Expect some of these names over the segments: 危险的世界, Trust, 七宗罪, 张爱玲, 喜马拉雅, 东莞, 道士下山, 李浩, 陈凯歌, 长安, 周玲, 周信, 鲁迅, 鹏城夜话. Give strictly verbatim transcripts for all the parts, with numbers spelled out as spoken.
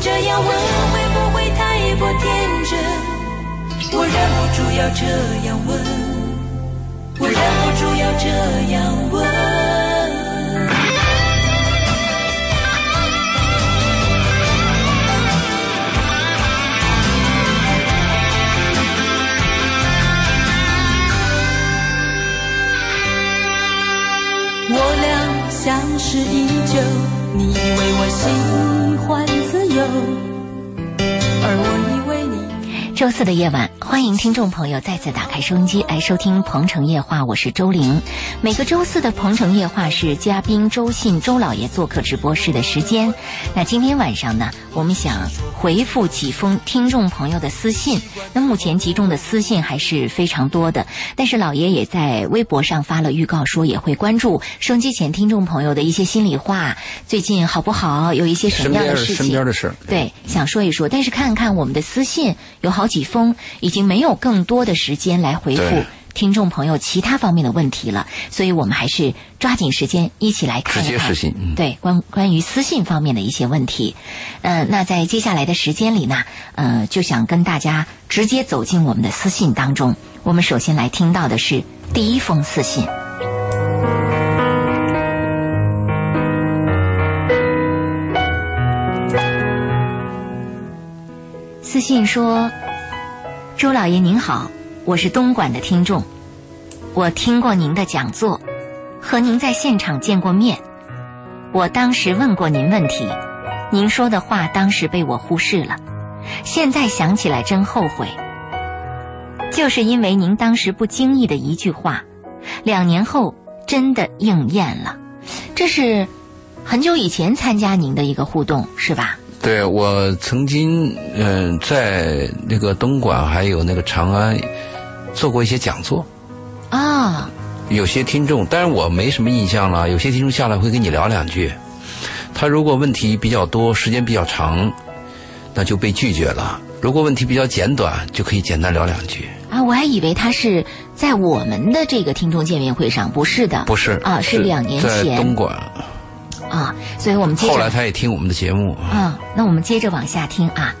这样问会不会太过天真？我忍不住要这样问，我忍不住要这样问。 我俩相识已久，你以为我喜欢自由，而我以为你。周四的夜晚，欢迎听众朋友再次打开收音机来收听《鹏城夜话》，我是周玲。每个周四的《鹏城夜话》是嘉宾周信周老爷做客直播室的时间。那今天晚上呢，我们想回复几封听众朋友的私信。那目前集中的私信还是非常多的，但是老爷也在微博上发了预告，说也会关注收音机前听众朋友的一些心里话，最近好不好？有一些什么样的事情？身边的事。对，想说一说，但是看看我们的私信有好几封已经。 没有更多的时间来回复听众朋友其他方面的问题了，所以我们还是抓紧时间一起来看一看。直接私信，嗯、对关关于私信方面的一些问题。嗯、呃，那在接下来的时间里呢，呃，就想跟大家直接走进我们的私信当中。我们首先来听到的是第一封私信。私信说。 周老爷您好，我是东莞的听众，我听过您的讲座，和您在现场见过面，我当时问过您问题，您说的话当时被我忽视了，现在想起来真后悔。就是因为您当时不经意的一句话，两年后真的应验了。这是很久以前参加您的一个互动，是吧？ 对，我曾经嗯、呃、在那个东莞还有那个长安做过一些讲座啊， oh. 有些听众，当然我没什么印象了。有些听众下来会跟你聊两句，他如果问题比较多，时间比较长，那就被拒绝了；如果问题比较简短，就可以简单聊两句。啊，我还以为他是在我们的这个听众见面会上，不是的，不是啊，是两年前在东莞。 啊，所以我们接着后来他也听我们的节目啊。那我们接着往下听啊。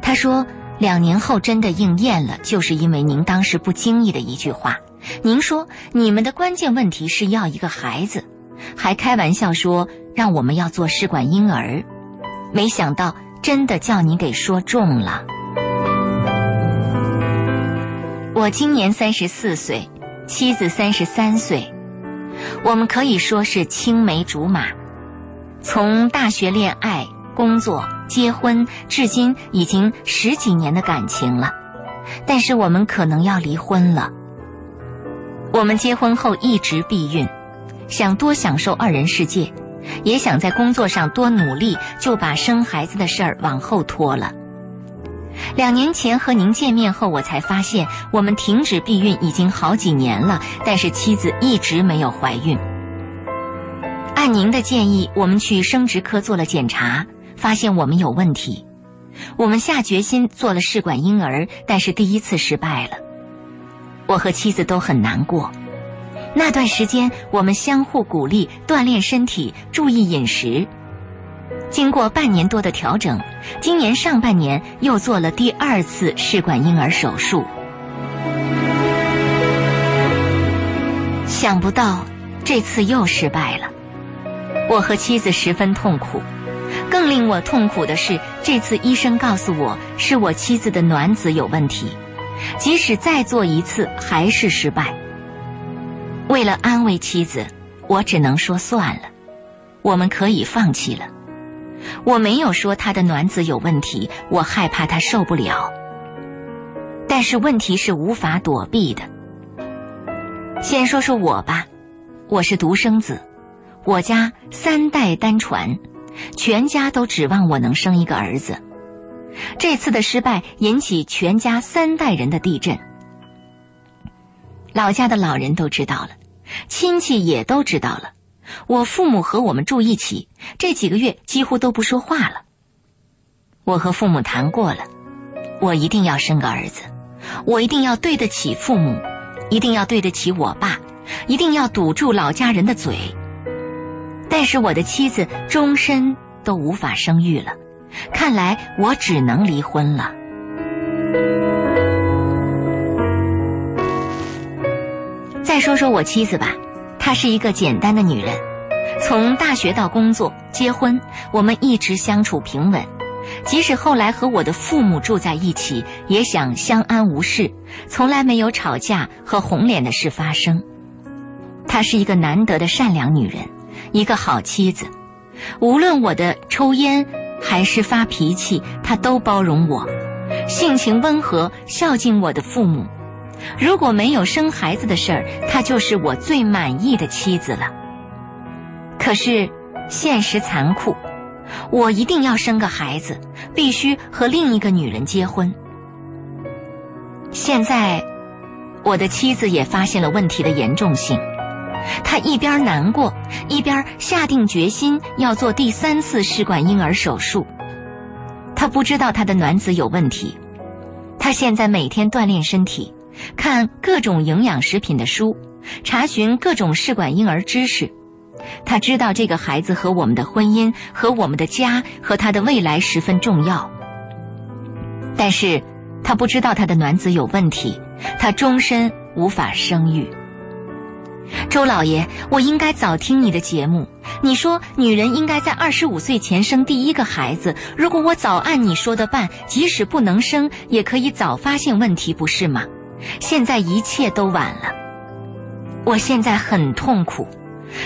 他说两年后真的应验了，就是因为您当时不经意的一句话。您说你们的关键问题是要一个孩子，还开玩笑说让我们要做试管婴儿，没想到真的叫你给说中了。我今年三十四岁，妻子三十三岁，我们可以说是青梅竹马。 从大学恋爱、工作、结婚，至今已经十几年的感情了，但是我们可能要离婚了。我们结婚后一直避孕，想多享受二人世界，也想在工作上多努力，就把生孩子的事儿往后拖了。两年前和您见面后，我才发现我们停止避孕已经好几年了，但是妻子一直没有怀孕。 按您的建议，我们去生殖科做了检查，发现我们有问题。我们下决心做了试管婴儿，但是第一次失败了。我和妻子都很难过。那段时间，我们相互鼓励，锻炼身体，注意饮食。经过半年多的调整，今年上半年又做了第二次试管婴儿手术。想不到这次又失败了。 我和妻子十分痛苦，更令我痛苦的是，这次医生告诉我是我妻子的卵子有问题，即使再做一次还是失败。为了安慰妻子，我只能说算了，我们可以放弃了。我没有说她的卵子有问题，我害怕她受不了。但是问题是无法躲避的。先说说我吧，我是独生子。 我家三代单传，全家都指望我能生一个儿子。这次的失败引起全家三代人的地震。老家的老人都知道了，亲戚也都知道了。我父母和我们住一起，这几个月几乎都不说话了。我和父母谈过了，我一定要生个儿子，我一定要对得起父母，一定要对得起我爸，一定要堵住老家人的嘴。 但是我的妻子终身都无法生育了，看来我只能离婚了。再说说我妻子吧，她是一个简单的女人，从大学到工作、结婚，我们一直相处平稳。即使后来和我的父母住在一起，也想相安无事，从来没有吵架和红脸的事发生。她是一个难得的善良女人，一个好妻子。无论我的抽烟还是发脾气，她都包容我，性情温和，孝敬我的父母。如果没有生孩子的事儿，她就是我最满意的妻子了。可是现实残酷，我一定要生个孩子，必须和另一个女人结婚。现在我的妻子也发现了问题的严重性，她一边难过，一边下定决心要做第三次试管婴儿手术。她不知道她的卵子有问题，她现在每天锻炼身体，看各种营养食品的书，查询各种试管婴儿知识。她知道这个孩子和我们的婚姻、和我们的家、和她的未来十分重要，但是她不知道她的卵子有问题，她终身无法生育。周老爷，我应该早听你的节目，你说女人应该在二十五岁前生第一个孩子，如果我早按你说的办，即使不能生也可以早发现问题，不是吗？现在一切都晚了。我现在很痛苦，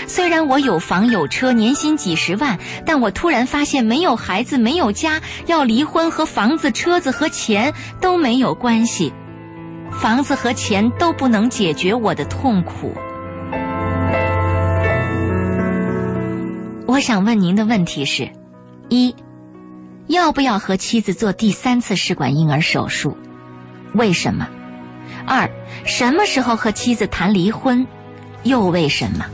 虽然我有房有车，年薪几十万，但我突然发现没有孩子、没有家，要离婚和房子、车子和钱都没有关系，房子和钱都不能解决我的痛苦。我想问您的问题是：一，要不要和妻子做第三次试管婴儿手术？为什么？二，什么时候和妻子谈离婚？又为什么？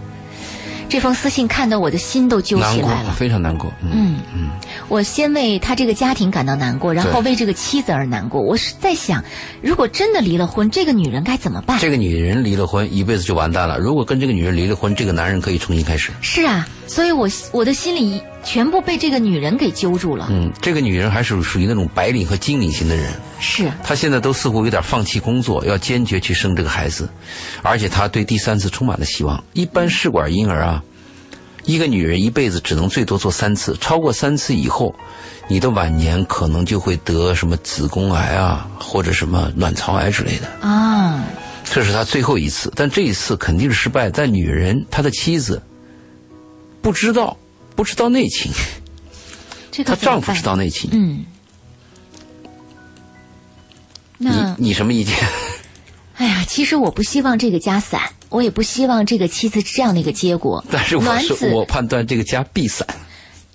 这封私信看到我的心都揪起来了，非常难过。嗯嗯，我先为他这个家庭感到难过，然后为这个妻子而难过。我是在想，如果真的离了婚，这个女人该怎么办？这个女人离了婚，一辈子就完蛋了。如果跟这个女人离了婚，这个男人可以重新开始。是啊，所以我我的心里全部被这个女人给揪住了。嗯，这个女人还是属于那种白领和经理型的人。是。她现在都似乎有点放弃工作，要坚决去生这个孩子，而且她对第三次充满了希望。一般试管婴儿啊，一个女人一辈子只能最多做三次，超过三次以后，你的晚年可能就会得什么子宫癌啊，或者什么卵巢癌之类的。啊。这是她最后一次，但这一次肯定是失败。但女人，她的妻子，不知道。不知道内情，这个她丈夫知道内情。嗯，那你你什么意见？哎呀，其实我不希望这个家散，我也不希望这个妻子这样的一个结果。但是我是我判断这个家必散。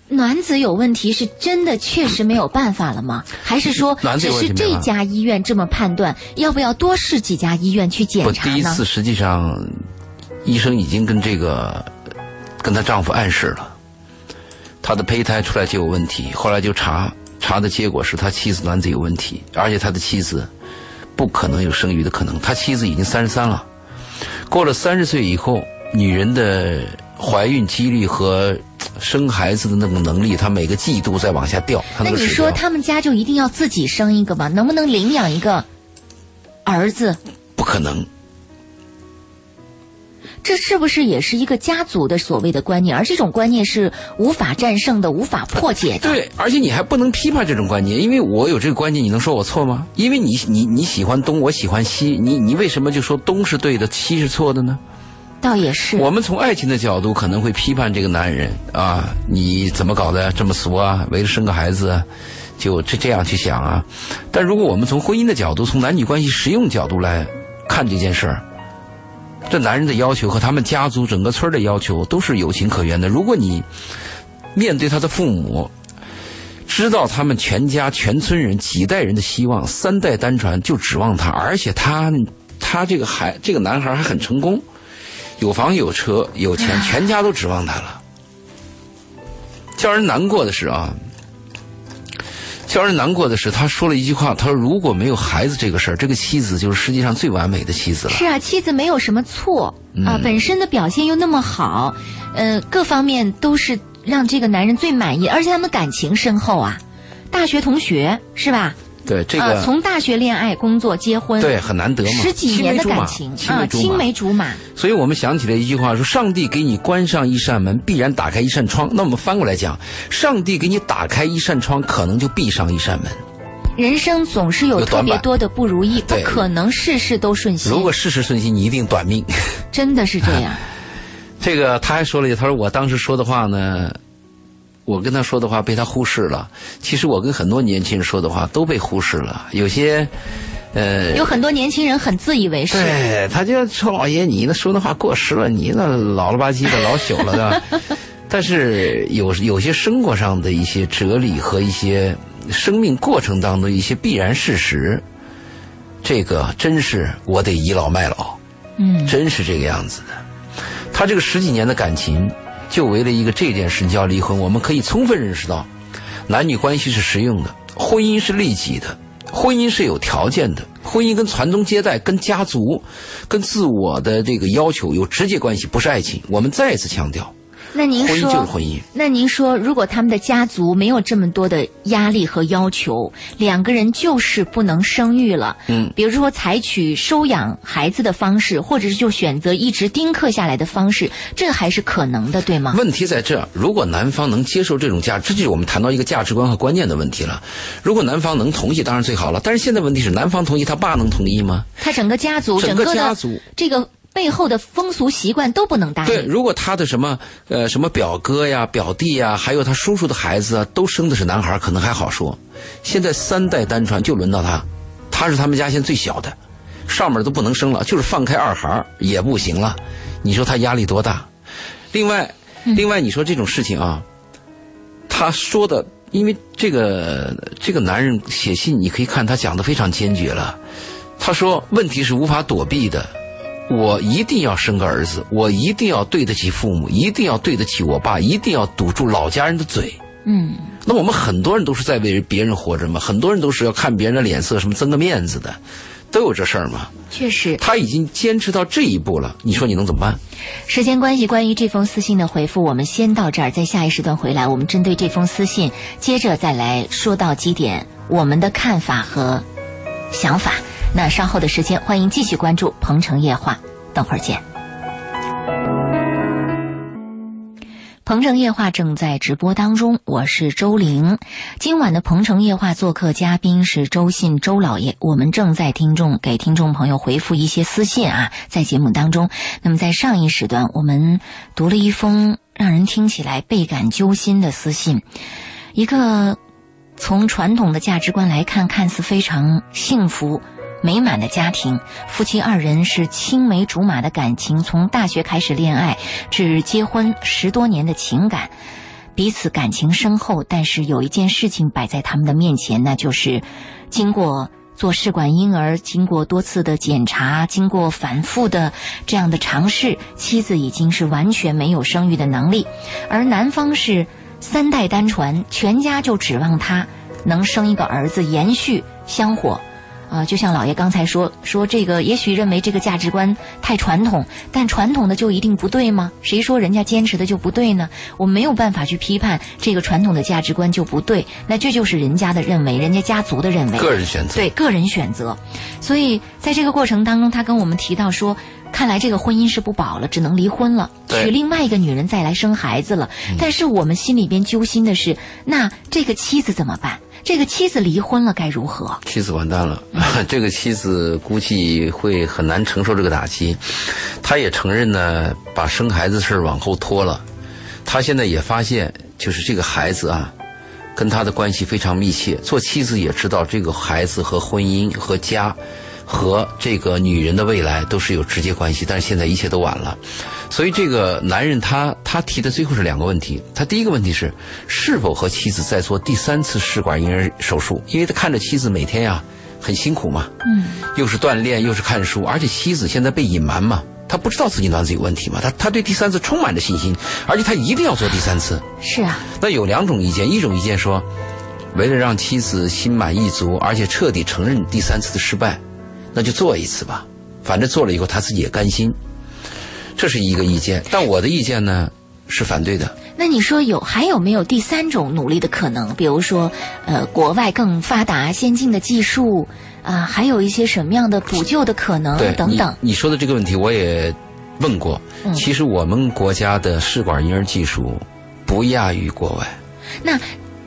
卵子有问题是真的确实没有办法了吗？还是说只是这家医院这么判断？要不要多试几家医院去检查呢？第一次实际上，医生已经跟这个跟她丈夫暗示了。她的胚胎出来就有问题，后来就查查的结果是她妻子卵子有问题，而且她的妻子不可能有生育的可能。她妻子已经三十三了，过了三十岁以后，女人的怀孕几率和生孩子的那种能力，她每个季度在往下掉。那你说他们家就一定要自己生一个吗？能不能领养一个儿子？不可能。这是不是也是一个家族的所谓的观念？而这种观念是无法战胜的，无法破解的。对，而且你还不能批判这种观念，因为我有这个观念，你能说我错吗？因为你你你喜欢东，我喜欢西，你你为什么就说东是对的，西是错的呢？倒也是。我们从爱情的角度可能会批判这个男人啊，你怎么搞的这么俗啊？为了生个孩子啊，就这这样去想啊。但如果我们从婚姻的角度，从男女关系实用角度来看这件事儿。这男人的要求和他们家族整个村的要求都是有情可原的。如果你面对他的父母，知道他们全家全村人几代人的希望，三代单传就指望他，而且他他这个孩这个男孩还很成功，有房有车有钱，全家都指望他了。叫人难过的是啊，叫人难过的是，他说了一句话，他说如果没有孩子这个事儿，这个妻子就是世界上最完美的妻子了。是啊，妻子没有什么错啊、呃，本身的表现又那么好，呃，各方面都是让这个男人最满意，而且他们感情深厚啊。大学同学是吧？对这个、呃、从大学恋爱、工作、结婚，对很难得嘛，十几年的感情啊，青梅竹马。所以我们想起了一句话，说上帝给你关上一扇门，必然打开一扇窗。那我们翻过来讲，上帝给你打开一扇窗，可能就闭上一扇门。人生总是有特别多的不如意，不可能事事都顺心。如果事事顺心，你一定短命。真的是这样。这个他还说了一句，他说我当时说的话呢。我跟他说的话被他忽视了，其实我跟很多年轻人说的话都被忽视了，有些呃，有很多年轻人很自以为是，对，他就说老爷你那说的话过时了，你那老了吧唧的老朽了的。但是有有些生活上的一些哲理和一些生命过程当中一些必然事实，这个真是我得倚老卖老，嗯，真是这个样子的。他这个十几年的感情就为了一个这件事叫离婚，我们可以充分认识到，男女关系是实用的，婚姻是利己的，婚姻是有条件的，婚姻跟传宗接代、跟家族、跟自我的这个要求有直接关系，不是爱情。我们再一次强调，那您说，婚姻就是婚姻。那您说，如果他们的家族没有这么多的压力和要求，两个人就是不能生育了，嗯，比如说采取收养孩子的方式，或者是就选择一直丁克下来的方式，这还是可能的，对吗？问题在这儿，如果男方能接受这种价值，这就是我们谈到一个价值观和观念的问题了。如果男方能同意，当然最好了。但是现在问题是，男方同意，他爸能同意吗？他整个家族，整个家族这个。背后的风俗习惯都不能答应。对，如果他的什么呃什么表哥呀、表弟呀，还有他叔叔的孩子啊，都生的是男孩，可能还好说。现在三代单传，就轮到他，他是他们家现在最小的，上面都不能生了，就是放开二孩也不行了。你说他压力多大？另外，另外你说这种事情啊，他说的，因为这个这个男人写信，你可以看他讲的非常坚决了。他说问题是无法躲避的。我一定要生个儿子，我一定要对得起父母，一定要对得起我爸，一定要堵住老家人的嘴。嗯，那我们很多人都是在为别人活着嘛，很多人都是要看别人的脸色，什么争个面子的，都有这事儿嘛。确实，他已经坚持到这一步了，你说你能怎么办？时间关系，关于这封私信的回复，我们先到这儿，在下一时段回来，我们针对这封私信，接着再来说到几点我们的看法和想法。那稍后的时间，欢迎继续关注《鹏城夜话》，等会儿见。鹏城夜话正在直播当中，我是周玲。今晚的鹏城夜话做客嘉宾是周信周老爷，我们正在听众给听众朋友回复一些私信啊，在节目当中。那么在上一时段，我们读了一封让人听起来倍感揪心的私信，一个从传统的价值观来看，看似非常幸福美满的家庭，夫妻二人是青梅竹马的感情，从大学开始恋爱至结婚十多年的情感，彼此感情深厚。但是有一件事情摆在他们的面前，那就是经过做试管婴儿，经过多次的检查，经过反复的这样的尝试，妻子已经是完全没有生育的能力，而男方是三代单传，全家就指望他能生一个儿子延续香火。啊、呃，就像老爷刚才说说这个，也许认为这个价值观太传统，但传统的就一定不对吗？谁说人家坚持的就不对呢？我没有办法去批判这个传统的价值观就不对，那这就是人家的认为，人家家族的认为，个人选择，对，个人选择。所以在这个过程当中，他跟我们提到说，看来这个婚姻是不保了，只能离婚了，娶另外一个女人再来生孩子了、嗯、但是我们心里边揪心的是，那这个妻子怎么办？这个妻子离婚了该如何？妻子完蛋了、嗯、这个妻子估计会很难承受这个打击。她也承认呢，把生孩子事往后拖了。她现在也发现，就是这个孩子啊，跟她的关系非常密切。做妻子也知道，这个孩子和婚姻、和家、和这个女人的未来都是有直接关系。但是现在一切都晚了，所以这个男人他他提的最后是两个问题。他第一个问题是是否和妻子再做第三次试管婴儿手术，因为他看着妻子每天呀、啊、很辛苦嘛，嗯，又是锻炼又是看书，而且妻子现在被隐瞒嘛，他不知道自己脑子有问题嘛，他他对第三次充满着信心，而且他一定要做第三次。是啊，那有两种意见，一种意见说，为了让妻子心满意足，而且彻底承认第三次的失败，那就做一次吧，反正做了以后他自己也甘心。这是一个意见，但我的意见呢是反对的。那你说有还有没有第三种努力的可能？比如说，呃，国外更发达、先进的技术啊、呃，还有一些什么样的补救的可能等等你。你说的这个问题我也问过，嗯、其实我们国家的试管婴儿技术不亚于国外。那。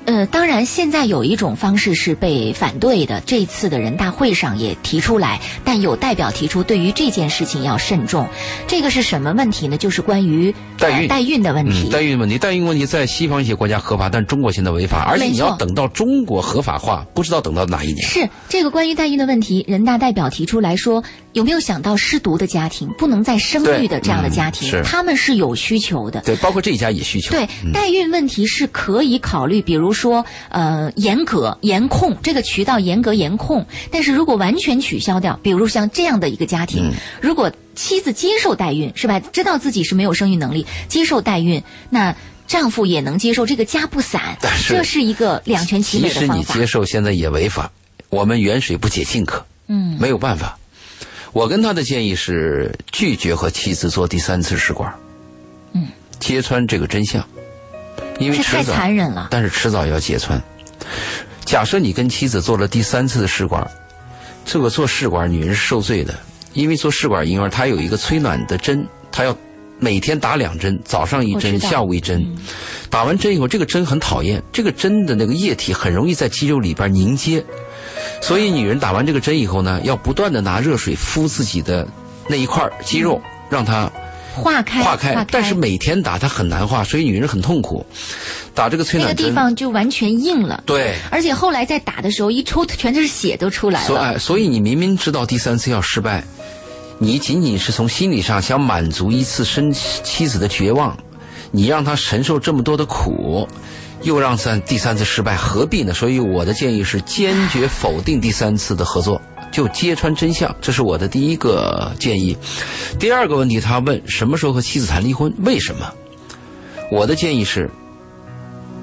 呃，当然，现在有一种方式是被反对的，这次的人大会上也提出来，但有代表提出对于这件事情要慎重。这个是什么问题呢？就是关于代孕、呃、代孕的问题、嗯。代孕问题，代孕问题在西方一些国家合法，但中国现在违法，而且你要等到中国合法化，不知道等到哪一年。是这个关于代孕的问题，人大代表提出来说，有没有想到失独的家庭、不能再生育的这样的家庭，嗯、他们是有需求的。对，包括这一家也需求。对，嗯、代孕问题是可以考虑，比如。说呃严格严控这个渠道严格严控，但是如果完全取消掉，比如像这样的一个家庭，嗯、如果妻子接受代孕是吧，知道自己是没有生育能力，接受代孕，那丈夫也能接受，这个家不散，是这是一个两全其美的方法。其实你接受现在也违法，我们远水不解近渴，嗯，没有办法。我跟他的建议是拒绝和妻子做第三次试管，嗯，揭穿这个真相。因为迟早，这太残忍了。但是迟早要揭穿。假设你跟妻子做了第三次的试管，这个做试管女人是受罪的，因为做试管婴儿她有一个催卵的针，她要每天打两针，早上一针，下午一针。嗯、打完针以后，这个针很讨厌，这个针的那个液体很容易在肌肉里边凝结，所以女人打完这个针以后呢，要不断的拿热水敷自己的那一块肌肉，嗯、让它。化开，化开，但是每天打它很难化，所以女人很痛苦。打这个催卵针，那个地方就完全硬了。对，而且后来在打的时候，一抽全都是血都出来了。所以、哎，所以你明明知道第三次要失败，你仅仅是从心理上想满足一次生妻子的绝望，你让她承受这么多的苦，又让三第三次失败，何必呢？所以我的建议是坚决否定第三次的合作。就揭穿真相，这是我的第一个建议。第二个问题，他问什么时候和妻子谈离婚？为什么？我的建议是，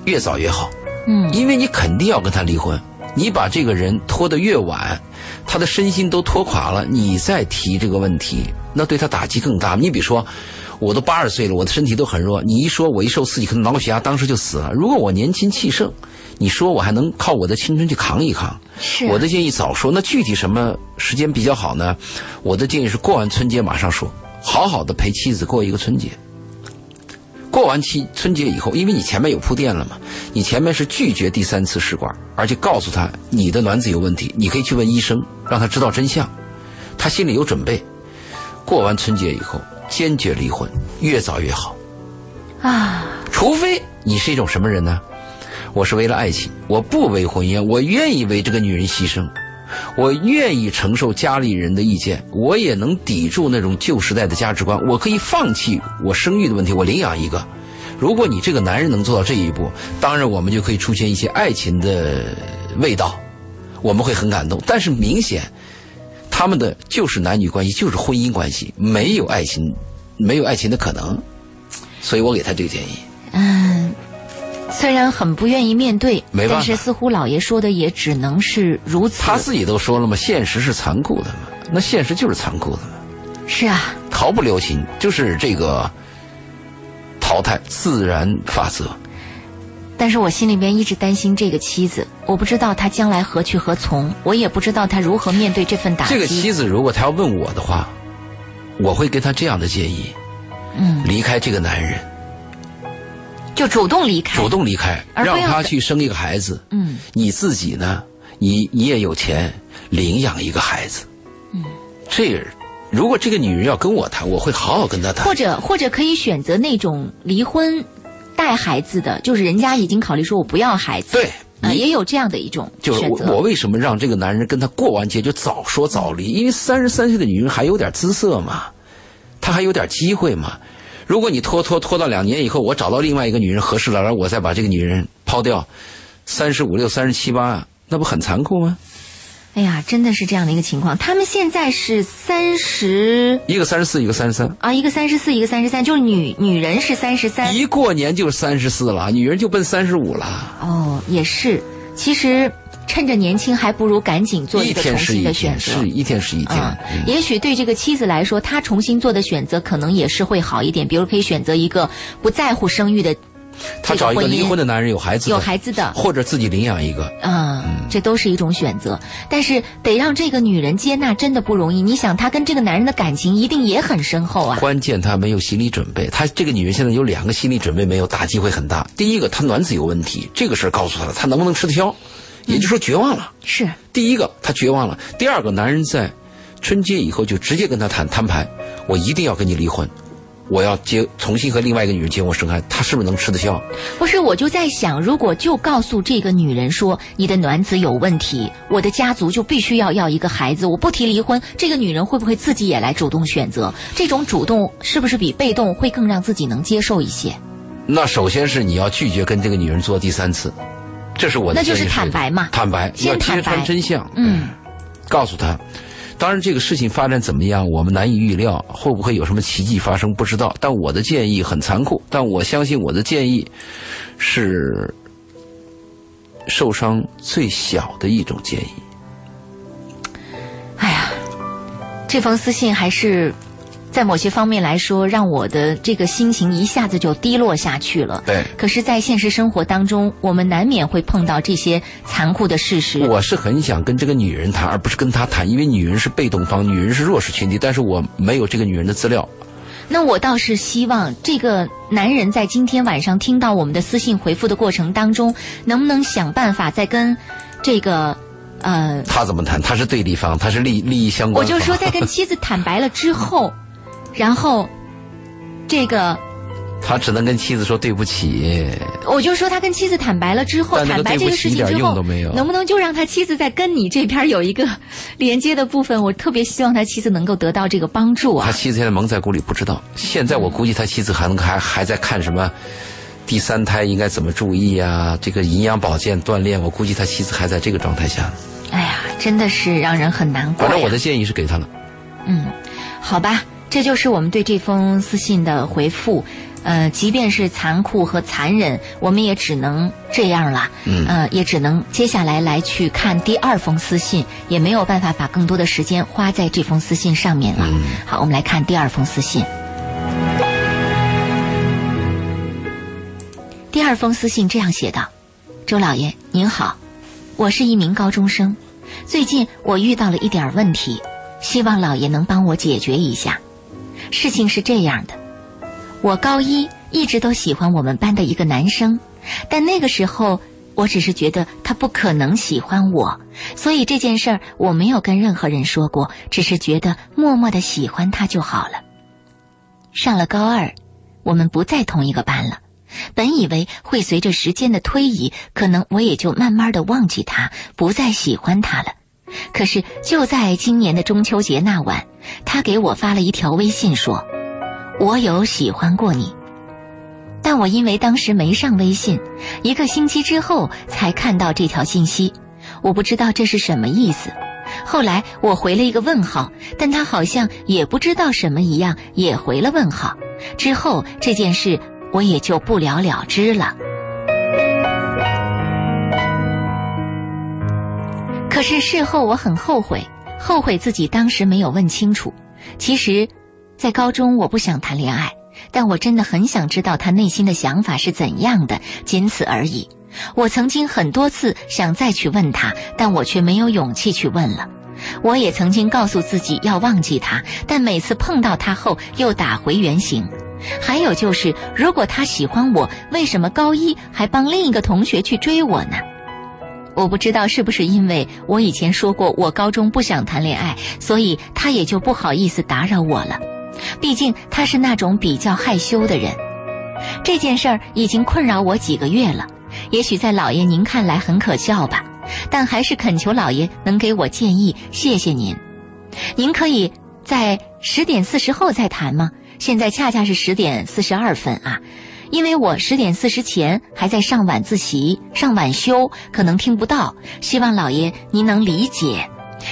越早越好。嗯，因为你肯定要跟他离婚，你把这个人拖得越晚，他的身心都拖垮了，你再提这个问题，那对他打击更大。你比如说，我都八十岁了，我的身体都很弱，你一说我一受刺激，可能脑血压当时就死了。如果我年轻气盛，你说我还能靠我的青春去扛一扛。是、啊、我的建议早说。那具体什么时间比较好呢？我的建议是过完春节马上说，好好的陪妻子过一个春节。过完期春节以后，因为你前面有铺垫了嘛，你前面是拒绝第三次试管，而且告诉他你的卵子有问题，你可以去问医生，让他知道真相，他心里有准备。过完春节以后坚决离婚，越早越好啊！除非你是一种什么人呢？我是为了爱情，我不为婚姻，我愿意为这个女人牺牲，我愿意承受家里人的意见，我也能抵住那种旧时代的价值观，我可以放弃我生育的问题，我领养一个。如果你这个男人能做到这一步，当然我们就可以出现一些爱情的味道，我们会很感动。但是明显他们的就是男女关系，就是婚姻关系，没有爱情，没有爱情的可能。所以我给他这个建议。嗯，虽然很不愿意面对，但是似乎老爷说的也只能是如此。他自己都说了嘛，现实是残酷的嘛，那现实就是残酷的嘛。是啊，毫不留情，就是这个淘汰自然法则。但是我心里面一直担心这个妻子，我不知道她将来何去何从，我也不知道她如何面对这份打击。这个妻子如果她要问我的话，我会给她这样的建议：嗯，离开这个男人。就主动离开，主动离开，让他去生一个孩子。嗯，你自己呢？你你也有钱，领养一个孩子。嗯，这个如果这个女人要跟我谈，我会好好跟她谈。或者或者可以选择那种离婚带孩子的，就是人家已经考虑说我不要孩子。对。啊，也有这样的一种选择。就是我，我为什么让这个男人跟他过完节就早说早离？因为三十三岁的女人还有点姿色嘛，她还有点机会嘛。如果你拖拖拖到两年以后，我找到另外一个女人合适了，然后我再把这个女人抛掉，三十五六、三十七八，那不很残酷吗？哎呀，真的是这样的一个情况。他们现在是三十，一个三十四，一个三十三啊，一个三十四，一个三十三，就是女女人是三十三，一过年就三十四了，女人就奔三十五了。哦，也是，其实。趁着年轻，还不如赶紧做一个重新的选择。是一天是一天，嗯，也许对这个妻子来说，她重新做的选择可能也是会好一点。比如可以选择一个不在乎生育的她找一个离婚的男人，有孩子的，有孩子的，或者自己领养一个啊、嗯嗯，这都是一种选择。但是得让这个女人接纳，真的不容易。你想，她跟这个男人的感情一定也很深厚啊。关键她没有心理准备，她这个女人现在有两个心理准备没有，打击会很大。第一个，她卵子有问题，这个事儿告诉她了，她能不能吃得消？也就是说，绝望了。嗯、是第一个，她绝望了。第二个，男人在春节以后就直接跟她谈摊牌，我一定要跟你离婚。我要结重新和另外一个女人结婚生孩子，她是不是能吃得消？不是，我就在想，如果就告诉这个女人说你的卵子有问题，我的家族就必须要要一个孩子，我不提离婚，这个女人会不会自己也来主动选择？这种主动是不是比被动会更让自己能接受一些？那首先是你要拒绝跟这个女人做第三次，这是我的建议。那就是坦白嘛，坦白，先坦白，要揭穿真相，嗯，告诉她。当然这个事情发展怎么样我们难以预料，会不会有什么奇迹发生不知道，但我的建议很残酷，但我相信我的建议是受伤最小的一种建议。哎呀，这封私信还是在某些方面来说让我的这个心情一下子就低落下去了。对，可是在现实生活当中我们难免会碰到这些残酷的事实。我是很想跟这个女人谈而不是跟她谈，因为女人是被动方，女人是弱势群体，但是我没有这个女人的资料。那我倒是希望这个男人在今天晚上听到我们的私信回复的过程当中，能不能想办法再跟这个呃，他怎么谈，他是对立方，他是利利益相关。我就说在跟妻子坦白了之后然后，这个，他只能跟妻子说对不起。我就说他跟妻子坦白了之后，坦白这个事情之后，能不能就让他妻子在跟你这边有一个连接的部分？我特别希望他妻子能够得到这个帮助啊！他妻子现在蒙在鼓里，不知道。现在我估计他妻子还能还还在看什么第三胎应该怎么注意啊，这个营养保健锻炼，我估计他妻子还在这个状态下。哎呀，真的是让人很难过啊。反正我的建议是给他了。嗯，好吧。这就是我们对这封私信的回复，呃，即便是残酷和残忍，我们也只能这样了，嗯，呃，也只能接下来来去看第二封私信，也没有办法把更多的时间花在这封私信上面了。嗯、好，我们来看第二封私信。第二封私信这样写道：周老爷您好，我是一名高中生，最近我遇到了一点问题，希望老爷能帮我解决一下。事情是这样的，我高一一直都喜欢我们班的一个男生，但那个时候我只是觉得他不可能喜欢我，所以这件事儿我没有跟任何人说过，只是觉得默默的喜欢他就好了。上了高二，我们不在同一个班了，本以为会随着时间的推移，可能我也就慢慢的忘记他，不再喜欢他了。可是就在今年的中秋节那晚，他给我发了一条微信说，我有喜欢过你。但我因为当时没上微信，一个星期之后才看到这条信息，我不知道这是什么意思。后来我回了一个问号，但他好像也不知道什么一样，也回了问号。之后这件事我也就不了了之了。可是事后我很后悔，后悔自己当时没有问清楚。其实，在高中我不想谈恋爱，但我真的很想知道他内心的想法是怎样的，仅此而已。我曾经很多次想再去问他，但我却没有勇气去问了。我也曾经告诉自己要忘记他，但每次碰到他后又打回原形。还有就是，如果他喜欢我，为什么高一还帮另一个同学去追我呢？我不知道是不是因为我以前说过我高中不想谈恋爱，所以他也就不好意思打扰我了，毕竟他是那种比较害羞的人。这件事儿已经困扰我几个月了，也许在老爷您看来很可笑吧，但还是恳求老爷能给我建议，谢谢您。您可以在十点四十后再谈吗？现在恰恰是十点四十二分啊，因为我十点四十前还在上晚自习上晚修，可能听不到，希望老爷您能理解。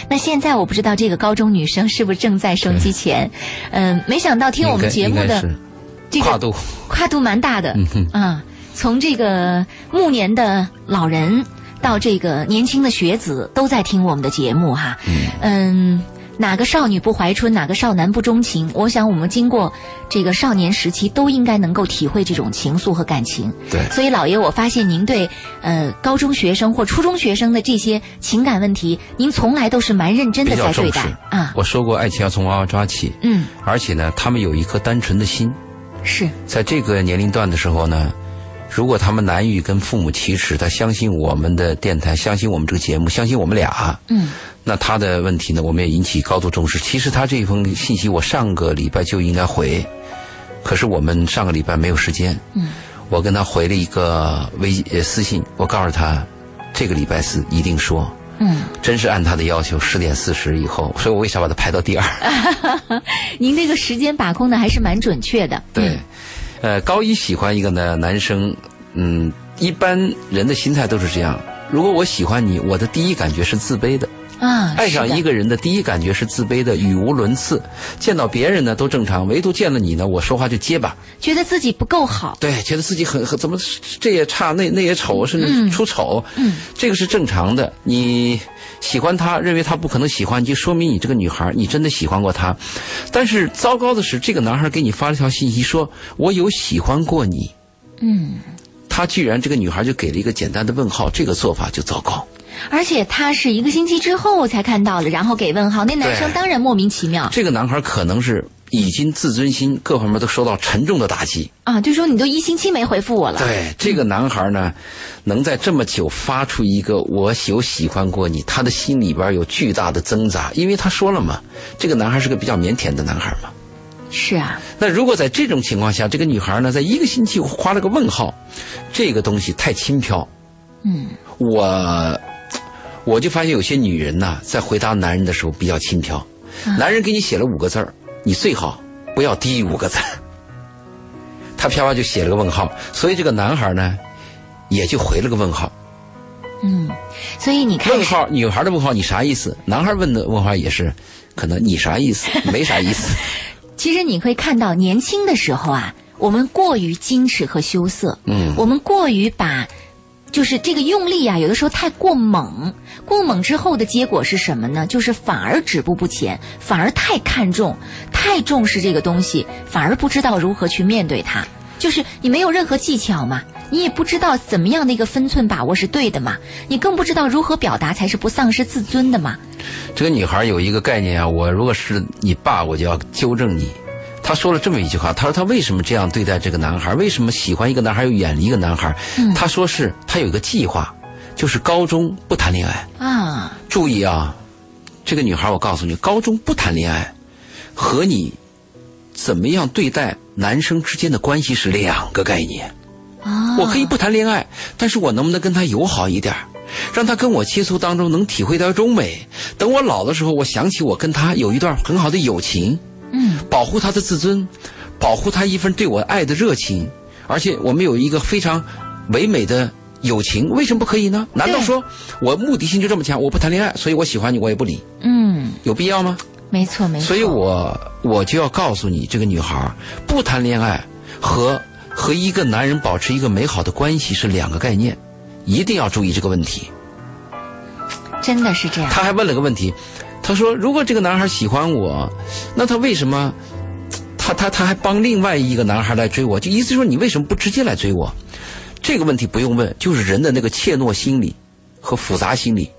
那现在我不知道这个高中女生是不是正在收机前，嗯、呃，没想到听我们节目的这个跨度跨度蛮大的、嗯、啊，从这个暮年的老人到这个年轻的学子都在听我们的节目哈、啊，嗯。嗯哪个少女不怀春，哪个少男不钟情？我想我们经过这个少年时期，都应该能够体会这种情愫和感情。对。所以老爷，我发现您对呃高中学生或初中学生的这些情感问题，您从来都是蛮认真的在对待啊。我说过，爱情要从娃娃抓起。嗯。而且呢，他们有一颗单纯的心。是。在这个年龄段的时候呢，如果他们难以跟父母启齿，他相信我们的电台，相信我们这个节目，相信我们俩。嗯。那他的问题呢，我们也引起高度重视。其实他这封信息我上个礼拜就应该回，可是我们上个礼拜没有时间。嗯，我跟他回了一个微呃私信，我告诉他这个礼拜四一定说。嗯，真是按他的要求，十点四十以后。所以我为啥把他排到第二？您那个时间把控的还是蛮准确的。对，呃，高一喜欢一个呢男生，嗯，一般人的心态都是这样。如果我喜欢你，我的第一感觉是自卑的。啊，爱上一个人的第一感觉是自卑的，语无伦次。见到别人呢都正常，唯独见了你呢，我说话就结巴，觉得自己不够好。对，觉得自己很很怎么这也差那那也丑，甚至出丑。嗯，这个是正常的。你喜欢他，认为他不可能喜欢你，就说明你这个女孩你真的喜欢过他。但是糟糕的是，这个男孩给你发了条信息说：“我有喜欢过你。”嗯，他居然这个女孩就给了一个简单的问号，这个做法就糟糕。而且他是一个星期之后才看到了，然后给问号，那男生当然莫名其妙。这个男孩可能是已经自尊心各方面都受到沉重的打击啊，就说你都一星期没回复我了。对，这个男孩呢，能在这么久发出一个我有喜欢过你，他的心里边有巨大的挣扎，因为他说了嘛，这个男孩是个比较腼腆的男孩嘛。是啊。那如果在这种情况下，这个女孩呢，在一个星期花了个问号，这个东西太轻飘。嗯，我。我就发现有些女人呢、啊，在回答男人的时候比较轻飘。男人给你写了五个字儿，你最好不要低于五个字儿。他啪啪就写了个问号，所以这个男孩呢，也就回了个问号。嗯，所以你看问号，女孩的问号你啥意思？男孩问的问号也是，可能你啥意思？没啥意思。其实你会看到，年轻的时候啊，我们过于矜持和羞涩。嗯，我们过于把。就是这个用力啊，有的时候太过猛，过猛之后的结果是什么呢？就是反而止步不前，反而太看重、太重视这个东西，反而不知道如何去面对它。就是你没有任何技巧嘛，你也不知道怎么样的一个分寸把握是对的嘛，你更不知道如何表达才是不丧失自尊的嘛。这个女孩有一个概念啊，我如果是你爸，我就要纠正你。他说了这么一句话，他说他为什么这样对待这个男孩，为什么喜欢一个男孩又远离一个男孩、嗯、他说是他有一个计划，就是高中不谈恋爱啊。注意啊，这个女孩我告诉你，高中不谈恋爱和你怎么样对待男生之间的关系是两个概念啊。我可以不谈恋爱，但是我能不能跟他友好一点，让他跟我接触当中能体会到中美，等我老的时候我想起我跟他有一段很好的友情，嗯，保护他的自尊，保护他一份对我爱的热情，而且我们有一个非常唯美的友情，为什么不可以呢？难道说我目的性就这么强，我不谈恋爱，所以我喜欢你我也不理？嗯，有必要吗？没错没错。所以我我就要告诉你，这个女孩不谈恋爱和和一个男人保持一个美好的关系是两个概念，一定要注意这个问题。真的是这样。他还问了个问题，他说如果这个男孩喜欢我，那他为什么他他他还帮另外一个男孩来追我，就意思说你为什么不直接来追我？这个问题不用问，就是人的那个怯懦心理和复杂心理，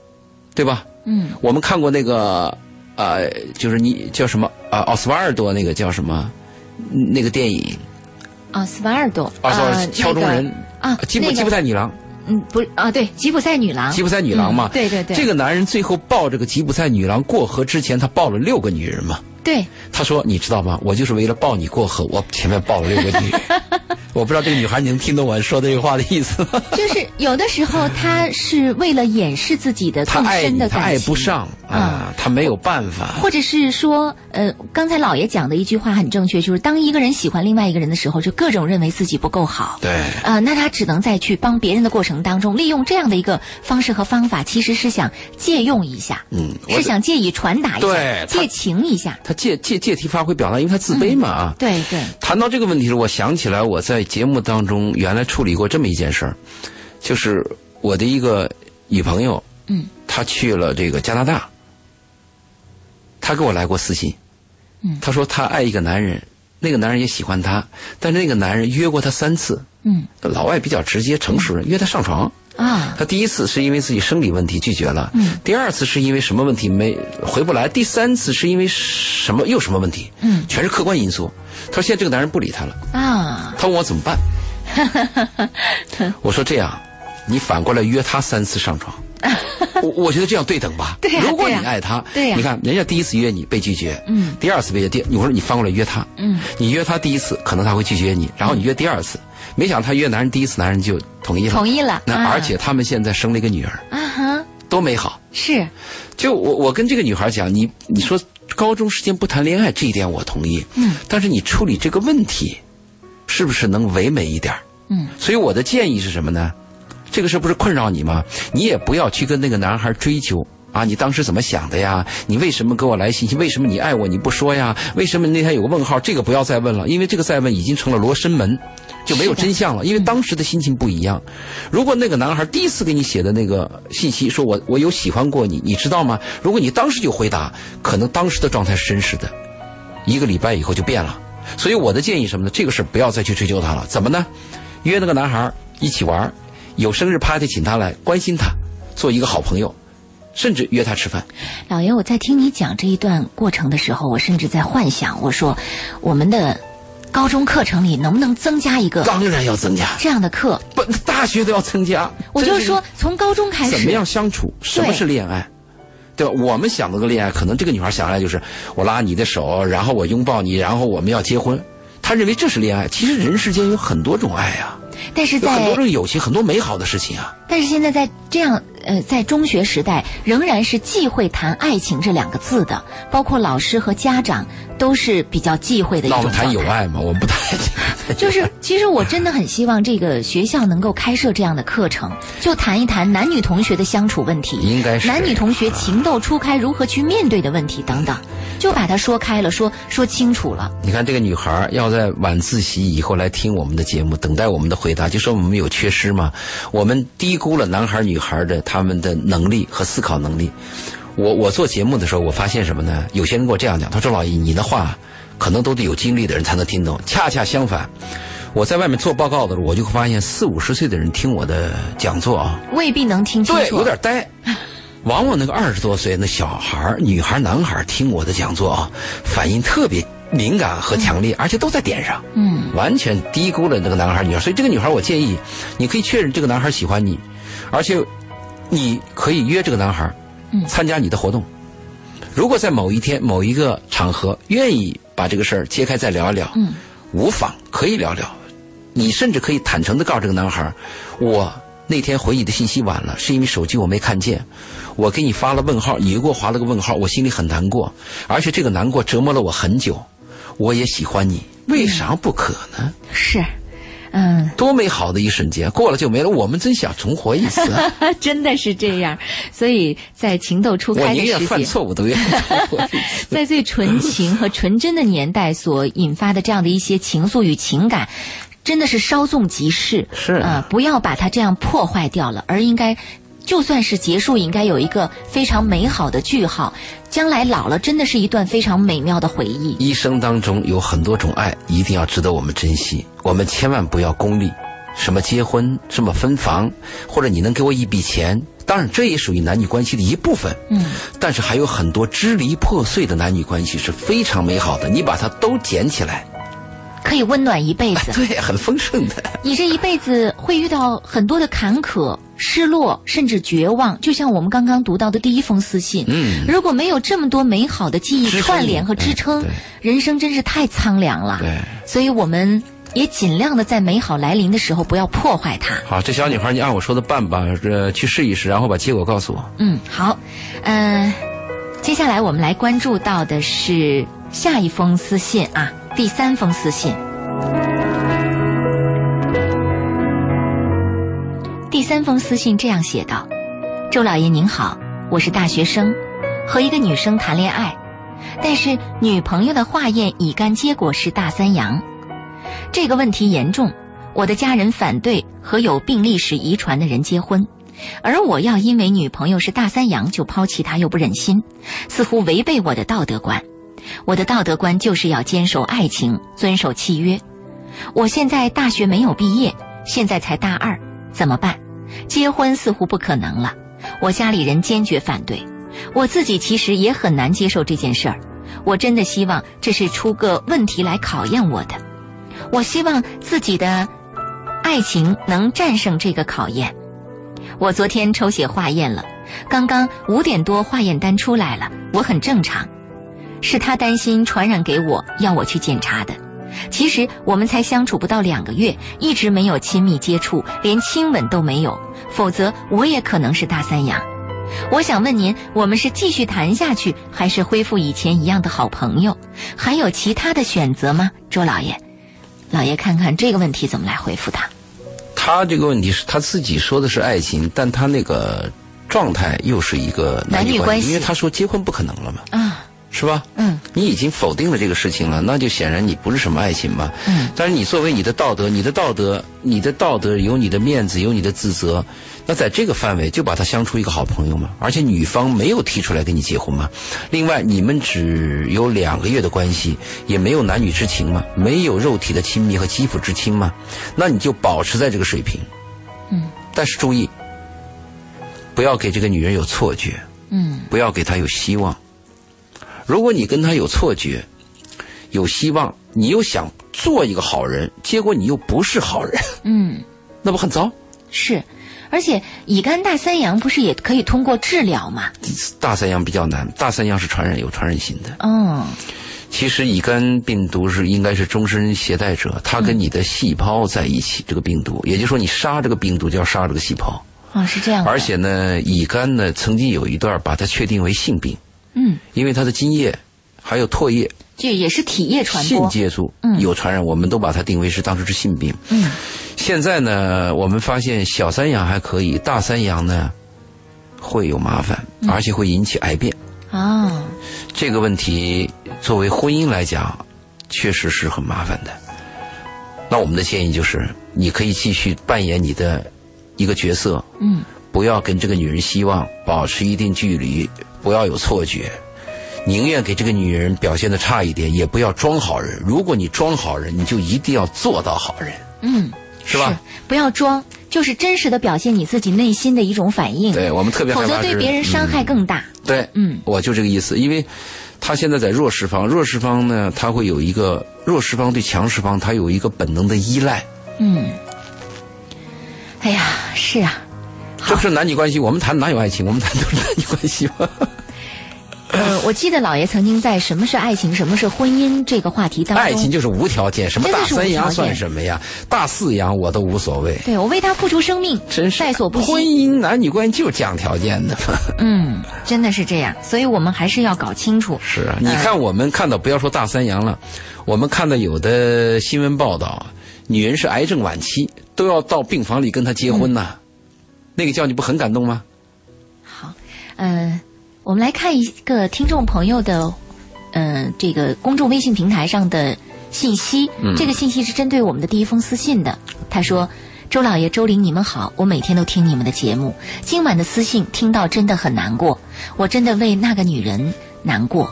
对吧？嗯，我们看过那个呃就是你叫什么啊、呃、奥斯瓦尔多那个叫什么那个电影，奥斯瓦尔多奥斯瓦尔敲钟人、那个、啊吉普、那个、吉普赛女郎。嗯，不啊，对，吉普赛女郎，吉普赛女郎嘛、嗯，对对对，这个男人最后抱这个吉普赛女郎过河之前，他抱了六个女人嘛。对，他说你知道吗？我就是为了抱你过河，我前面抱了六个女人。我不知道这个女孩你能听懂我说这句话的意思吗？就是有的时候他是为了掩饰自己的更深的感情，他爱你，他爱不上啊、嗯，他没有办法。或者是说，呃，刚才老爷讲的一句话很正确，就是当一个人喜欢另外一个人的时候，就各种认为自己不够好。对。啊、呃，那他只能在去帮别人的过程当中，利用这样的一个方式和方法，其实是想借用一下，嗯，是想借以传达一下，对，借情一下。他借借借题发挥表达，因为他自卑嘛啊、嗯。对对。谈到这个问题时，我想起来我在节目当中原来处理过这么一件事儿，就是我的一个女朋友，嗯，她去了这个加拿大，他给我来过私信，嗯，他说他爱一个男人，那个男人也喜欢他，但是那个男人约过他三次，嗯，老外比较直接，成熟人，约他上床啊，他第一次是因为自己生理问题拒绝了，嗯，第二次是因为什么问题没回不来，第三次是因为什么又什么问题，嗯，全是客观因素。他说现在这个男人不理他了啊，他问我怎么办，我说这样，你反过来约他三次上床。我我觉得这样对等吧。对呀、啊。如果你爱他，对呀、啊啊，你看人家第一次约你被拒绝，嗯，第二次被拒绝，你说你翻过来约他，嗯，你约他第一次可能他会拒绝你，然后你约第二次，嗯、没想到他约男人第一次，男人就同意了，同意了。那、啊、而且他们现在生了一个女儿，啊哈，多美好。是。就我我跟这个女孩讲，你你说高中时间不谈恋爱这一点我同意，嗯，但是你处理这个问题，是不是能唯美一点？嗯，所以我的建议是什么呢？这个事不是困扰你吗？你也不要去跟那个男孩追究啊！你当时怎么想的呀？你为什么给我来信息？为什么你爱我你不说呀？为什么那天有个问号？这个不要再问了，因为这个再问已经成了罗生门，就没有真相了。因为当时的心情不一样。如果那个男孩第一次给你写的那个信息说我我有喜欢过你，你知道吗？如果你当时就回答，可能当时的状态是真实的，一个礼拜以后就变了。所以我的建议什么呢？这个事不要再去追究他了。怎么呢？约那个男孩一起玩，有生日 party 请他来，关心他，做一个好朋友，甚至约他吃饭。老爷，我在听你讲这一段过程的时候，我甚至在幻想，我说我们的高中课程里能不能增加一个？当然要增加这样的课，不，大学都要增加。我就说从高中开始，怎么样相处？什么是恋爱？对吧？我们想到的恋爱，可能这个女孩想来就是我拉你的手，然后我拥抱你，然后我们要结婚。她认为这是恋爱。其实人世间有很多种爱啊。但是在很多种友情，很多美好的事情啊。但是现在在这样呃，在中学时代仍然是忌讳谈爱情这两个字的，包括老师和家长都是比较忌讳的一种。那我们谈友爱嘛，我们不谈爱情。就是，其实我真的很希望这个学校能够开设这样的课程，就谈一谈男女同学的相处问题，应该是男女同学情窦初开如何去面对的问题等等，就把它说开了，说说清楚了。你看这个女孩要在晚自习以后来听我们的节目，等待我们的回答，就说我们有缺失吗？我们低估了男孩女孩的他们的能力和思考能力。我我做节目的时候，我发现什么呢？有些人跟我这样讲，他说：“老姨，你的话可能都得有经历的人才能听懂。”恰恰相反，我在外面做报告的时候，我就会发现四五十岁的人听我的讲座啊，未必能听清楚，对，有点呆。往往那个二十多岁那小孩、女孩、男孩听我的讲座啊，反应特别敏感和强烈，嗯、而且都在点上，嗯，完全低估了这个男孩、女孩。所以这个女孩，我建议你可以确认这个男孩喜欢你，而且你可以约这个男孩。参加你的活动，如果在某一天某一个场合愿意把这个事儿揭开再聊一聊，嗯，无妨，可以聊聊。你甚至可以坦诚地告诉这个男孩，我那天回你的信息晚了，是因为手机我没看见，我给你发了问号，你又给我划了个问号，我心里很难过，而且这个难过折磨了我很久，我也喜欢你，为啥不可呢？是。嗯，多美好的一瞬间，过了就没了。我们真想重活一次、啊，真的是这样。所以在情窦初开的时期，我宁愿犯错误都愿意重活一次。在最纯情和纯真的年代所引发的这样的一些情愫与情感，真的是稍纵即逝。是啊、呃，不要把它这样破坏掉了，而应该，就算是结束，应该有一个非常美好的句号。将来老了，真的是一段非常美妙的回忆。一生当中有很多种爱，一定要值得我们珍惜。我们千万不要功利，什么结婚，什么分房，或者你能给我一笔钱，当然这也属于男女关系的一部分。嗯，但是还有很多支离破碎的男女关系是非常美好的，你把它都捡起来，可以温暖一辈子。对，很丰盛的。你这一辈子会遇到很多的坎坷、失落，甚至绝望，就像我们刚刚读到的第一封私信。嗯，如果没有这么多美好的记忆串联和支撑，嗯、人生真是太苍凉了。对，所以我们也尽量的在美好来临的时候不要破坏它。好，这小女孩，你按我说的办吧，呃，去试一试，然后把结果告诉我。嗯，好，嗯、呃，接下来我们来关注到的是下一封私信啊，第三封私信。第三封私信这样写道：周老爷您好，我是大学生，和一个女生谈恋爱，但是女朋友的化验乙肝结果是大三阳。这个问题严重，我的家人反对和有病历史遗传的人结婚，而我要因为女朋友是大三阳就抛弃她又不忍心，似乎违背我的道德观。我的道德观就是要坚守爱情，遵守契约。我现在大学没有毕业，现在才大二，怎么办？结婚似乎不可能了，我家里人坚决反对，我自己其实也很难接受这件事儿。我真的希望这是出个问题来考验我的，我希望自己的爱情能战胜这个考验。我昨天抽血化验了，刚刚五点多化验单出来了，我很正常，是他担心传染给我，要我去检查的。其实我们才相处不到两个月，一直没有亲密接触，连亲吻都没有，否则我也可能是大三阳。我想问您，我们是继续谈下去，还是恢复以前一样的好朋友？还有其他的选择吗？周老爷，老爷看看这个问题怎么来回复他。他这个问题是他自己说的是爱情，但他那个状态又是一个男女关系，因为他说结婚不可能了嘛。啊。是吧？嗯，你已经否定了这个事情了，那就显然你不是什么爱情嘛。嗯，但是你作为你的道德，你的道德，你的道德有你的面子，有你的自责，那在这个范围就把它相处一个好朋友嘛。而且女方没有提出来跟你结婚嘛。另外，你们只有两个月的关系，也没有男女之情嘛，没有肉体的亲密和肌肤之亲嘛，那你就保持在这个水平。嗯，但是注意，不要给这个女人有错觉。嗯，不要给她有希望。如果你跟他有错觉，有希望，你又想做一个好人，结果你又不是好人，嗯，那不很糟？是，而且乙肝大三阳不是也可以通过治疗吗？大三阳比较难，大三阳是传染，有传染性的。嗯、哦，其实乙肝病毒是应该是终身携带者，它跟你的细胞在一起，嗯、这个病毒，也就是说你杀这个病毒就要杀这个细胞。啊、哦，是这样的。而且呢，乙肝呢曾经有一段把它确定为性病。嗯，因为它的精液还有唾液，这也是体液传播，性接触有传染，嗯、我们都把它定为是当时是性病。嗯，现在呢，我们发现小三阳还可以，大三阳呢会有麻烦，嗯、而且会引起癌变。啊、哦，这个问题作为婚姻来讲，确实是很麻烦的。那我们的建议就是，你可以继续扮演你的一个角色。嗯，不要跟这个女人希望，保持一定距离。不要有错觉，宁愿给这个女人表现得差一点，也不要装好人。如果你装好人，你就一定要做到好人，嗯，是吧？是，不要装，就是真实的表现你自己内心的一种反应。对，我们特别害怕，否则对别人伤害更大。嗯、对，嗯，我就这个意思。因为他现在在弱势方，弱势方呢，他会有一个弱势方对强势方，他有一个本能的依赖。嗯，哎呀，是啊。这不是男女关系，我们谈哪有爱情？我们谈都是男女关系吗？呃，我记得老爷曾经在什么是爱情、什么是婚姻这个话题当中，爱情就是无条件，什么大三阳算什么呀？大四阳我都无所谓。对，我为他付出生命，真是在所不惜。婚姻男女关系就讲条件的嘛。嗯，真的是这样，所以我们还是要搞清楚。是啊，你看我们看到，不要说大三阳了，我们看到有的新闻报道，女人是癌症晚期，都要到病房里跟他结婚呐、啊。嗯，那个叫你不很感动吗？好，呃，我们来看一个听众朋友的，呃，这个公众微信平台上的信息。嗯、这个信息是针对我们的第一封私信的。他说：“周老爷、周玲，你们好，我每天都听你们的节目。今晚的私信听到真的很难过，我真的为那个女人难过，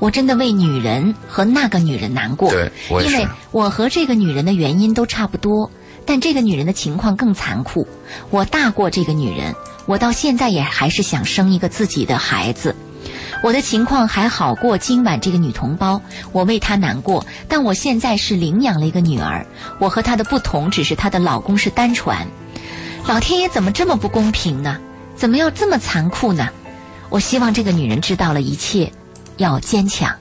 我真的为女人和那个女人难过。对，我也是，因为我和这个女人的原因都差不多。”但这个女人的情况更残酷，我大过这个女人，我到现在也还是想生一个自己的孩子。我的情况还好过今晚这个女同胞，我为她难过，但我现在是领养了一个女儿，我和她的不同只是她的老公是单传。老天爷怎么这么不公平呢？怎么要这么残酷呢？我希望这个女人知道了一切，要坚强。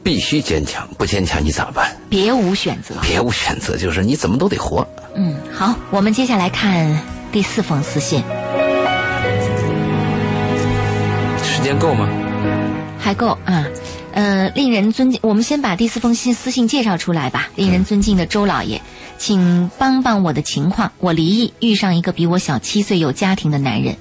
必须坚强，不坚强你咋办？别无选择，别无选择，就是你怎么都得活。嗯，好，我们接下来看第四封私信。时间够吗？还够啊。呃，令人尊敬，我们先把第四封信私信介绍出来吧。令人尊敬的周老爷，嗯、请帮帮我的情况，我离异，遇上一个比我小七岁有家庭的男人。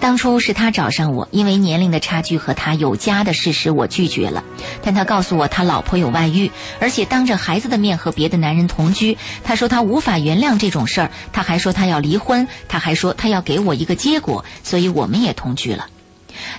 当初是他找上我，因为年龄的差距和他有家的事实，我拒绝了。但他告诉我他老婆有外遇，而且当着孩子的面和别的男人同居。他说他无法原谅这种事儿，他还说他要离婚，他还说他要给我一个结果，所以我们也同居了。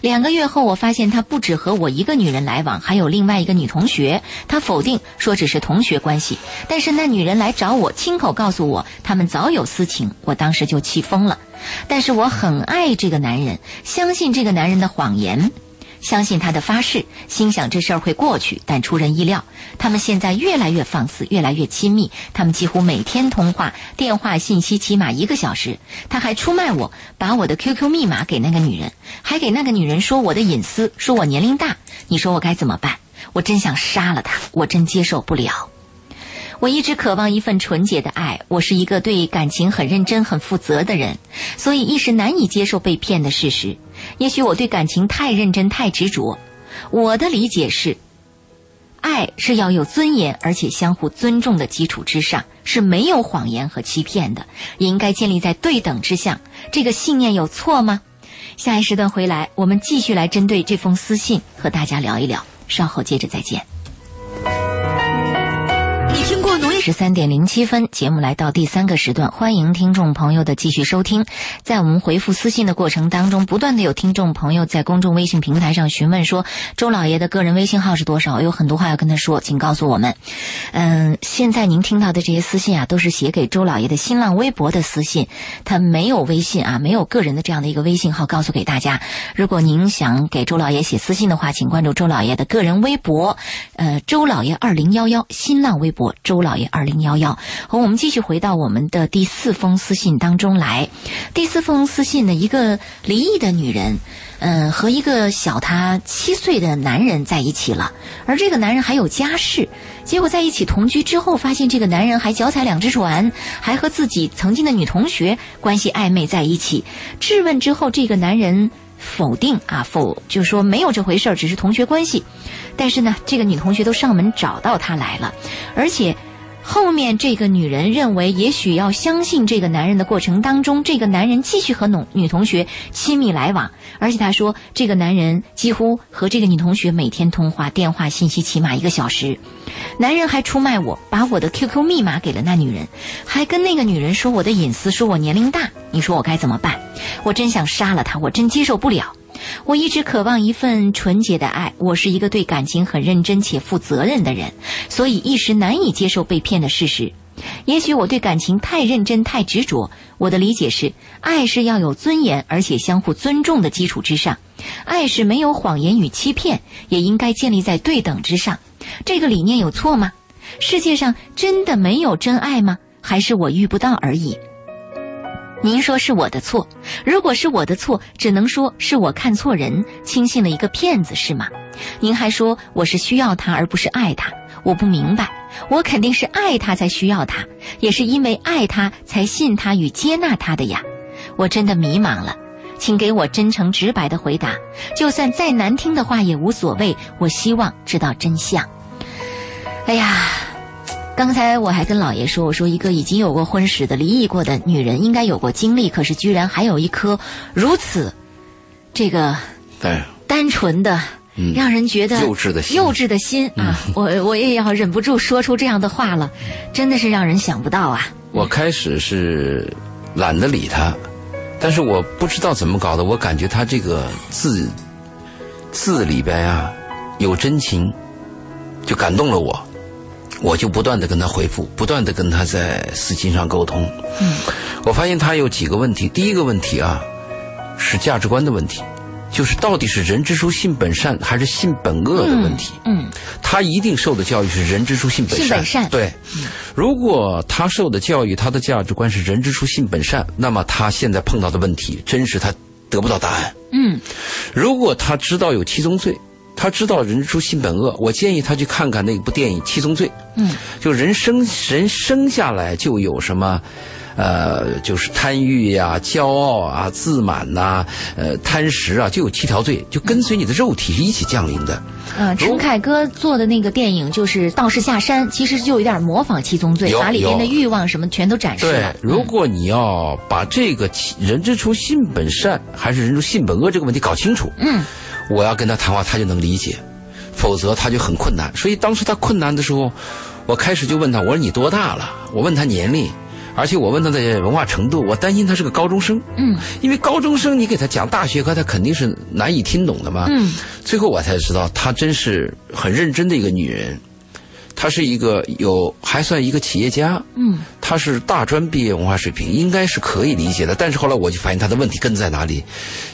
两个月后，我发现他不止和我一个女人来往，还有另外一个女同学。他否定说只是同学关系，但是那女人来找我，亲口告诉我他们早有私情。我当时就气疯了，但是我很爱这个男人，相信这个男人的谎言，相信他的发誓，心想这事儿会过去。但出人意料，他们现在越来越放肆，越来越亲密。他们几乎每天通话，电话信息起码一个小时。他还出卖我，把我的 Q Q 密码给那个女人，还给那个女人说我的隐私，说我年龄大。你说我该怎么办？我真想杀了他，我真接受不了。我一直渴望一份纯洁的爱，我是一个对感情很认真、很负责的人，所以一时难以接受被骗的事实。也许我对感情太认真、太执着。我的理解是，爱是要有尊严而且相互尊重的基础之上，是没有谎言和欺骗的，也应该建立在对等之上。这个信念有错吗？下一时段回来，我们继续来针对这封私信和大家聊一聊。稍后接着再见。十三点零七分，节目来到第三个时段，欢迎听众朋友的继续收听。在我们回复私信的过程当中，不断的有听众朋友在公众微信平台上询问说，周老爷的个人微信号是多少？有很多话要跟他说，请告诉我们。嗯，现在您听到的这些私信啊，都是写给周老爷的新浪微博的私信，他没有微信啊，没有个人的这样的一个微信号告诉给大家。如果您想给周老爷写私信的话，请关注周老爷的个人微博，呃，周老爷二零幺幺，新浪微博周老爷二零幺幺。和我们继续回到我们的第四封私信当中来。第四封私信呢，一个离异的女人，嗯、呃，和一个小她七岁的男人在一起了，而这个男人还有家室。结果在一起同居之后，发现这个男人还脚踩两只船，还和自己曾经的女同学关系暧昧在一起。质问之后，这个男人否定啊，否就说没有这回事，只是同学关系。但是呢，这个女同学都上门找到他来了，而且后面这个女人认为也许要相信这个男人的过程当中，这个男人继续和女同学亲密来往，而且她说这个男人几乎和这个女同学每天通话，电话信息起码一个小时。男人还出卖我，把我的 Q Q 密码给了那女人，还跟那个女人说我的隐私，说我年龄大。你说我该怎么办？我真想杀了他，我真接受不了。我一直渴望一份纯洁的爱，我是一个对感情很认真且负责任的人，所以一时难以接受被骗的事实。也许我对感情太认真、太执着。我的理解是，爱是要有尊严而且相互尊重的基础之上，爱是没有谎言与欺骗，也应该建立在对等之上。这个理念有错吗？世界上真的没有真爱吗？还是我遇不到而已？您说是我的错，如果是我的错，只能说是我看错人，轻信了一个骗子，是吗？您还说我是需要他而不是爱他，我不明白，我肯定是爱他才需要他，也是因为爱他才信他与接纳他的呀。我真的迷茫了，请给我真诚直白的回答，就算再难听的话也无所谓，我希望知道真相。哎呀，刚才我还跟老爷说，我说一个已经有过婚史的离异过的女人应该有过经历，可是居然还有一颗如此这个单纯的、嗯、让人觉得幼稚的心幼稚的心、嗯、啊！我我也要忍不住说出这样的话了，真的是让人想不到啊。我开始是懒得理他，但是我不知道怎么搞的，我感觉他这个字字里边啊有真情，就感动了我，我就不断地跟他回复，不断地跟他在私信上沟通。嗯，我发现他有几个问题。第一个问题啊，是价值观的问题，就是到底是人之初性本善还是性本恶的问题。嗯，嗯他一定受的教育是人之初性本善。性本善。对，如果他受的教育，他的价值观是人之初性本善，那么他现在碰到的问题，真是他得不到答案。嗯，如果他知道有七宗罪，他知道人之初性本恶，我建议他去看看那部电影《七宗罪》。嗯，就人生人生下来就有什么，呃，就是贪欲呀、啊、骄傲啊、自满呐、啊、呃、贪食啊，就有七条罪，就跟随你的肉体一起降临的。呃，陈凯歌做的那个电影就是《道士下山》，其实就有点模仿《七宗罪》，把里边的欲望什么全都展示了。对，如果你要把这个人之初性本善还是人之初性本恶这个问题搞清楚，嗯，我要跟他谈话，他就能理解，否则他就很困难。所以当时他困难的时候，我开始就问他，我说你多大了？我问他年龄。而且我问他的文化程度，我担心他是个高中生，嗯，因为高中生你给他讲大学科，他肯定是难以听懂的嘛，嗯，最后我才知道，她真是很认真的一个女人，她是一个有还算一个企业家，嗯，她是大专毕业文化水平，应该是可以理解的。但是后来我就发现她的问题根在哪里，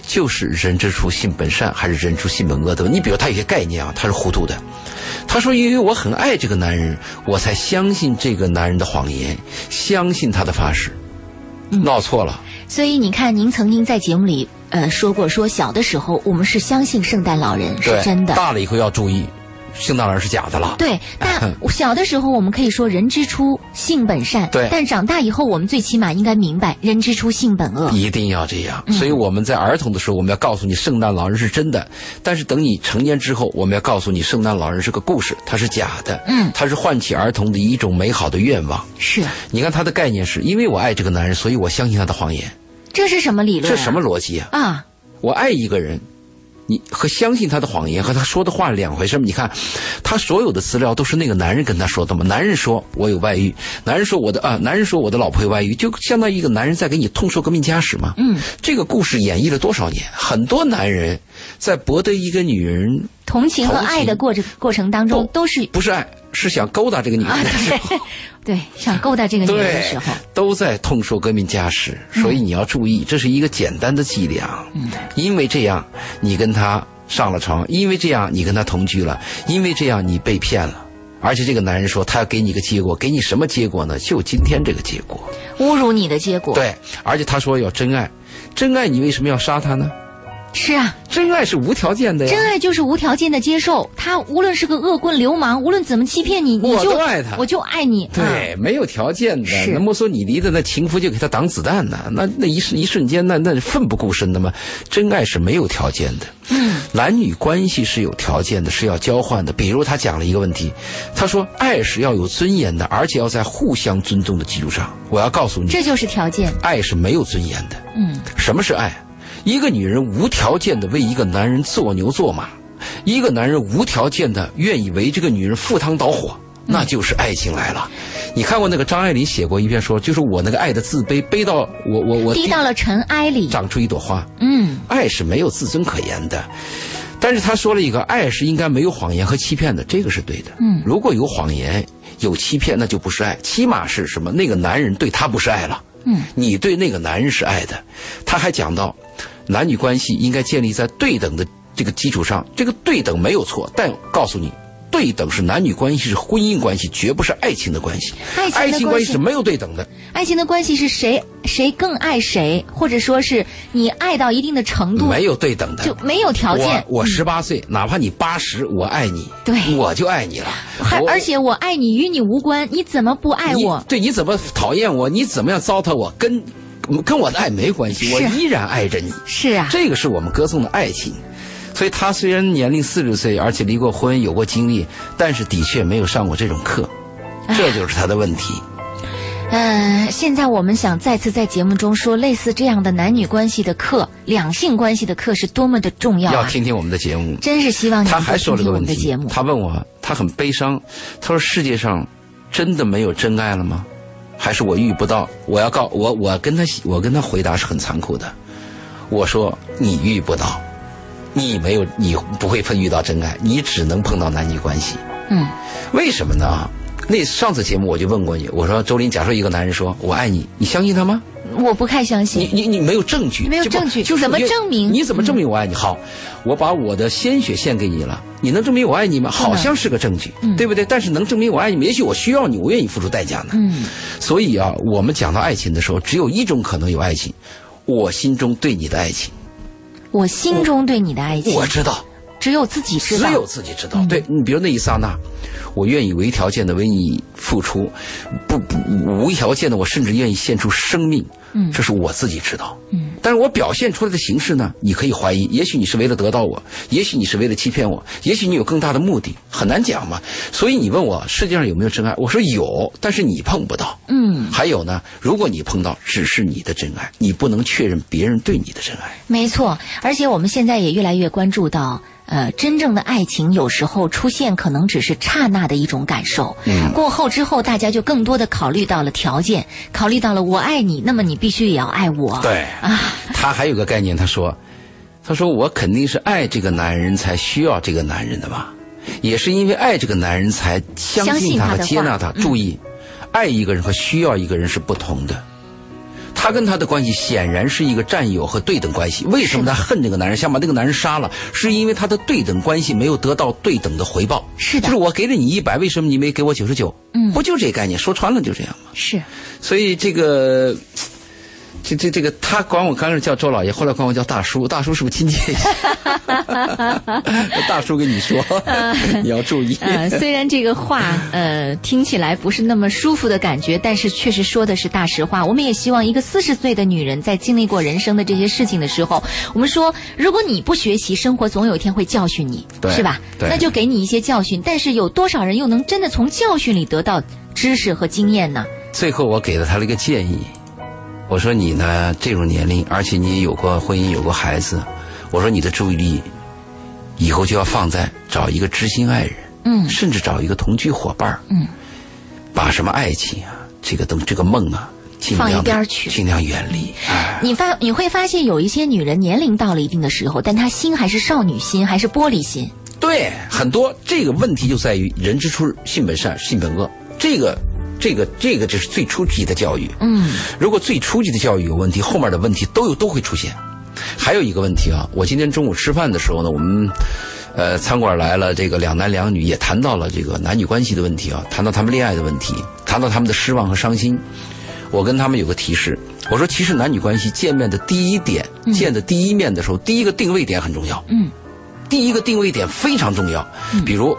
就是人之初性本善还是人之初性本恶的。你比如她有些概念啊，她是糊涂的。他说：“因为我很爱这个男人，我才相信这个男人的谎言，相信他的发誓，闹错了。嗯”所以你看，您曾经在节目里呃说过，说小的时候我们是相信圣诞老人是真的，大了以后要注意，圣诞老人是假的了。对，但小的时候我们可以说人之初性本善，对，但长大以后我们最起码应该明白人之初性本恶，一定要这样。所以我们在儿童的时候，我们要告诉你圣诞老人是真的，嗯，但是等你成年之后，我们要告诉你圣诞老人是个故事，它是假的，嗯，它是唤起儿童的一种美好的愿望。是，你看他的概念是因为我爱这个男人，所以我相信他的谎言。这是什么理论啊？这什么逻辑啊？啊，我爱一个人。你和相信他的谎言和他说的话两回事。你看他所有的资料都是那个男人跟他说的嘛，男人说我有外遇，男人说我的啊，男人说我的老婆有外遇，就相当于一个男人在给你痛说革命家史嘛。嗯，这个故事演绎了多少年，很多男人在博得一个女人同情和爱的过程过程当中，都是不是爱，是想勾搭这个女人的时候，啊，对， 对，想勾搭这个女人的时候，都在痛说革命家史。所以你要注意，嗯，这是一个简单的伎俩，嗯，因为这样你跟他上了床，因为这样你跟他同居了，因为这样你被骗了。而且这个男人说他要给你一个结果，给你什么结果呢？就今天这个结果，侮辱你的结果。对，而且他说要真爱，真爱你为什么要杀他呢？是啊，真爱是无条件的呀。真爱就是无条件的接受，他无论是个恶棍流氓，无论怎么欺骗你，你就我爱他，我就爱你。对，嗯，没有条件的。那莫说你离的那情夫就给他挡子弹呢，啊，那那一瞬一瞬间，那那奋不顾身的嘛。真爱是没有条件的。嗯，男女关系是有条件的，是要交换的。比如他讲了一个问题，他说爱是要有尊严的，而且要在互相尊重的基础上。我要告诉你，这就是条件。爱是没有尊严的。嗯，什么是爱？一个女人无条件的为一个男人做牛做马，一个男人无条件的愿意为这个女人赴汤蹈火，那就是爱情来了。嗯，你看过那个张爱玲写过一篇说，就是我那个爱的自卑，卑到我我我低到了尘埃里，长出一朵花。嗯，爱是没有自尊可言的。但是他说了一个，爱是应该没有谎言和欺骗的，这个是对的。嗯，如果有谎言有欺骗，那就不是爱，起码是什么？那个男人对他不是爱了。嗯，你对那个男人是爱的。他还讲到，男女关系应该建立在对等的这个基础上，这个对等没有错，但告诉你，对等是男女关系，是婚姻关系，绝不是爱情的关系。爱情的关系，爱情关系是没有对等的。爱情的关系是谁谁更爱谁，或者说是你爱到一定的程度，没有对等的，就没有条件。我十八岁，嗯，哪怕你八十，我爱你，对，我就爱你了。还而且我爱你与你无关，你怎么不爱我？对，你怎么讨厌我？你怎么样糟蹋我？跟。跟我的爱没关系，我依然爱着你。是啊，这个是我们歌颂的爱情。所以他虽然年龄四十岁，而且离过婚，有过经历，但是的确没有上过这种课，这就是他的问题。嗯，呃，现在我们想再次在节目中说，类似这样的男女关系的课、两性关系的课是多么的重要啊！要听听我们的节目，真是希望你听听我们的节目。他还说了个问题，他问我，他很悲伤，他说：“世界上真的没有真爱了吗？”还是我遇不到？我要告我，我跟他，我跟他回答是很残酷的。我说你遇不到，你没有，你不会碰遇到真爱，你只能碰到男女关系。嗯，为什么呢？那上次节目我就问过你，我说周林，假设一个男人说我爱你，你相信他吗？我不太相信。你你你没有证据，没有证据，就是怎么证明？你怎么证明我爱你？好，我把我的鲜血献给你了，你能证明我爱你吗？好像是个证据，嗯，对不对？但是能证明我爱你吗？也许我需要你，我愿意付出代价呢。嗯，所以啊，我们讲到爱情的时候，只有一种可能有爱情，我心中对你的爱情，我心中对你的爱情，我知道。只有自己知道，只有自己知道。嗯、对你，比如那一刹那，我愿意无条件的为你付出，不不无条件的，我甚至愿意献出生命。嗯，这是我自己知道。嗯，但是我表现出来的形式呢，你可以怀疑，也许你是为了得到我，也许你是为了欺骗我，也许你有更大的目的，很难讲嘛。所以你问我世界上有没有真爱，我说有，但是你碰不到。嗯，还有呢，如果你碰到，只是你的真爱，你不能确认别人对你的真爱。没错，而且我们现在也越来越关注到。呃，真正的爱情有时候出现可能只是刹那的一种感受，嗯，过后之后大家就更多的考虑到了条件，考虑到了我爱你，那么你必须也要爱我。对啊，他还有个概念，他说，他说我肯定是爱这个男人才需要这个男人的吧，也是因为爱这个男人才相信他和接纳他。注意，嗯，爱一个人和需要一个人是不同的。他跟他的关系显然是一个占有和对等关系。为什么他恨这个男人，想把那个男人杀了？是因为他的对等关系没有得到对等的回报。是的，就是我给了你一百，为什么你没给我九十九？嗯，不就这概念？说穿了就这样嘛。是，所以这个，这这这个，他管我刚开始叫周老爷，后来管我叫大叔。大叔是不是亲切一些？大叔跟你说，呃、你要注意。呃，虽然这个话呃听起来不是那么舒服的感觉，但是确实说的是大实话。我们也希望一个四十岁的女人在经历过人生的这些事情的时候，我们说，如果你不学习，生活总有一天会教训你，是吧？那就给你一些教训。但是有多少人又能真的从教训里得到知识和经验呢？最后我给了他了一个建议。我说你呢，这种年龄，而且你也有过婚姻，有过孩子，我说你的注意力以后就要放在找一个知心爱人，嗯，甚至找一个同居伙伴，嗯，把什么爱情啊，这个东这个梦啊，尽量放一边去，尽量远离。你发你会发现，有一些女人年龄到了一定的时候，但她心还是少女心，还是玻璃心。对，很多这个问题就在于人之初性本善，性本恶，这个。这个这个就是最初级的教育。嗯，如果最初级的教育有问题，后面的问题都有都会出现。还有一个问题啊，我今天中午吃饭的时候呢，我们呃餐馆来了这个两男两女，也谈到了这个男女关系的问题啊，谈到他们恋爱的问题，谈到他们的失望和伤心。我跟他们有个提示，我说其实男女关系见面的第一点，嗯，见的第一面的时候，第一个定位点很重要。嗯，第一个定位点非常重要。嗯，比如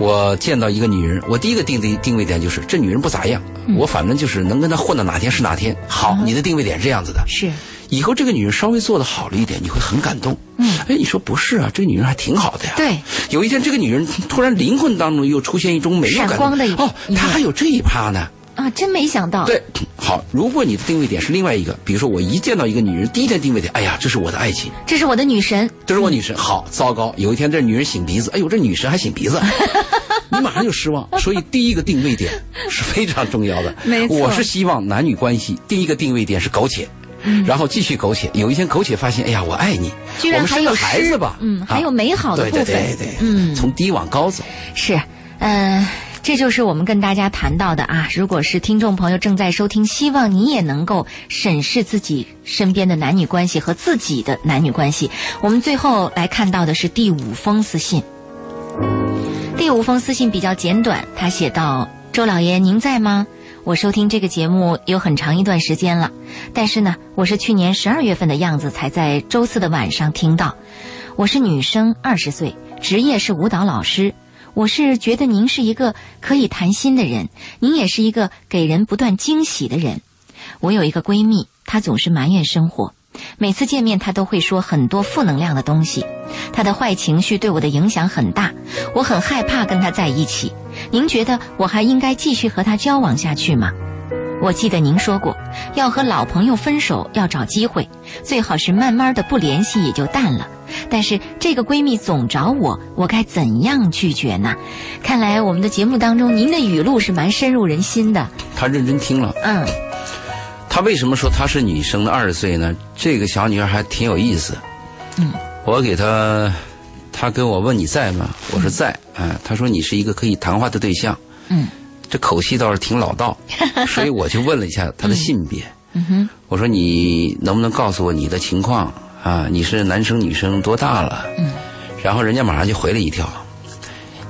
我见到一个女人，我第一个定定定位点就是这女人不咋样，嗯，我反正就是能跟她混到哪天是哪天。好，嗯，你的定位点是这样子的。是，以后这个女人稍微做得好了一点，你会很感动。嗯，哎，你说不是啊？这个女人还挺好的呀。对，有一天这个女人突然灵魂当中又出现一种美，闪光的一哦，她还有这一趴呢。啊，真没想到。对，好，如果你的定位点是另外一个，比如说我一见到一个女人，第一天定位点，哎呀，这是我的爱情，这是我的女神，这是我女神。好，糟糕，有一天这女人擤鼻子，哎呦，这女神还擤鼻子，你马上就失望。所以第一个定位点是非常重要的。没错，我是希望男女关系第一个定位点是苟且。嗯，然后继续苟且，有一天苟且发现，哎呀，我爱你，居然还有我们生个孩子吧，嗯，还有美好的部分。啊，对对对对，嗯，从低往高走。是，嗯，呃。这就是我们跟大家谈到的啊，如果是听众朋友正在收听，希望你也能够审视自己身边的男女关系和自己的男女关系。我们最后来看到的是第五封私信。第五封私信比较简短，他写道：周老爷，您在吗？我收听这个节目有很长一段时间了，但是呢，我是去年十二月份的样子才在周四的晚上听到。我是女生，二十岁，职业是舞蹈老师。我是觉得您是一个可以谈心的人，您也是一个给人不断惊喜的人。我有一个闺蜜，她总是埋怨生活，每次见面她都会说很多负能量的东西，她的坏情绪对我的影响很大，我很害怕跟她在一起。您觉得我还应该继续和她交往下去吗？我记得您说过，要和老朋友分手要找机会，最好是慢慢的不联系也就淡了。但是这个闺蜜总找我，我该怎样拒绝呢？看来我们的节目当中，您的语录是蛮深入人心的。她认真听了。嗯，她为什么说她是女生的二十岁呢？这个小女孩还挺有意思。嗯，我给她，她跟我问你在吗？我说在。嗯，哎，她说你是一个可以谈话的对象。嗯。这口气倒是挺老道，所以我就问了一下他的性别。嗯嗯，我说你能不能告诉我你的情况啊？你是男生女生多大了？嗯，然后人家马上就回了一条，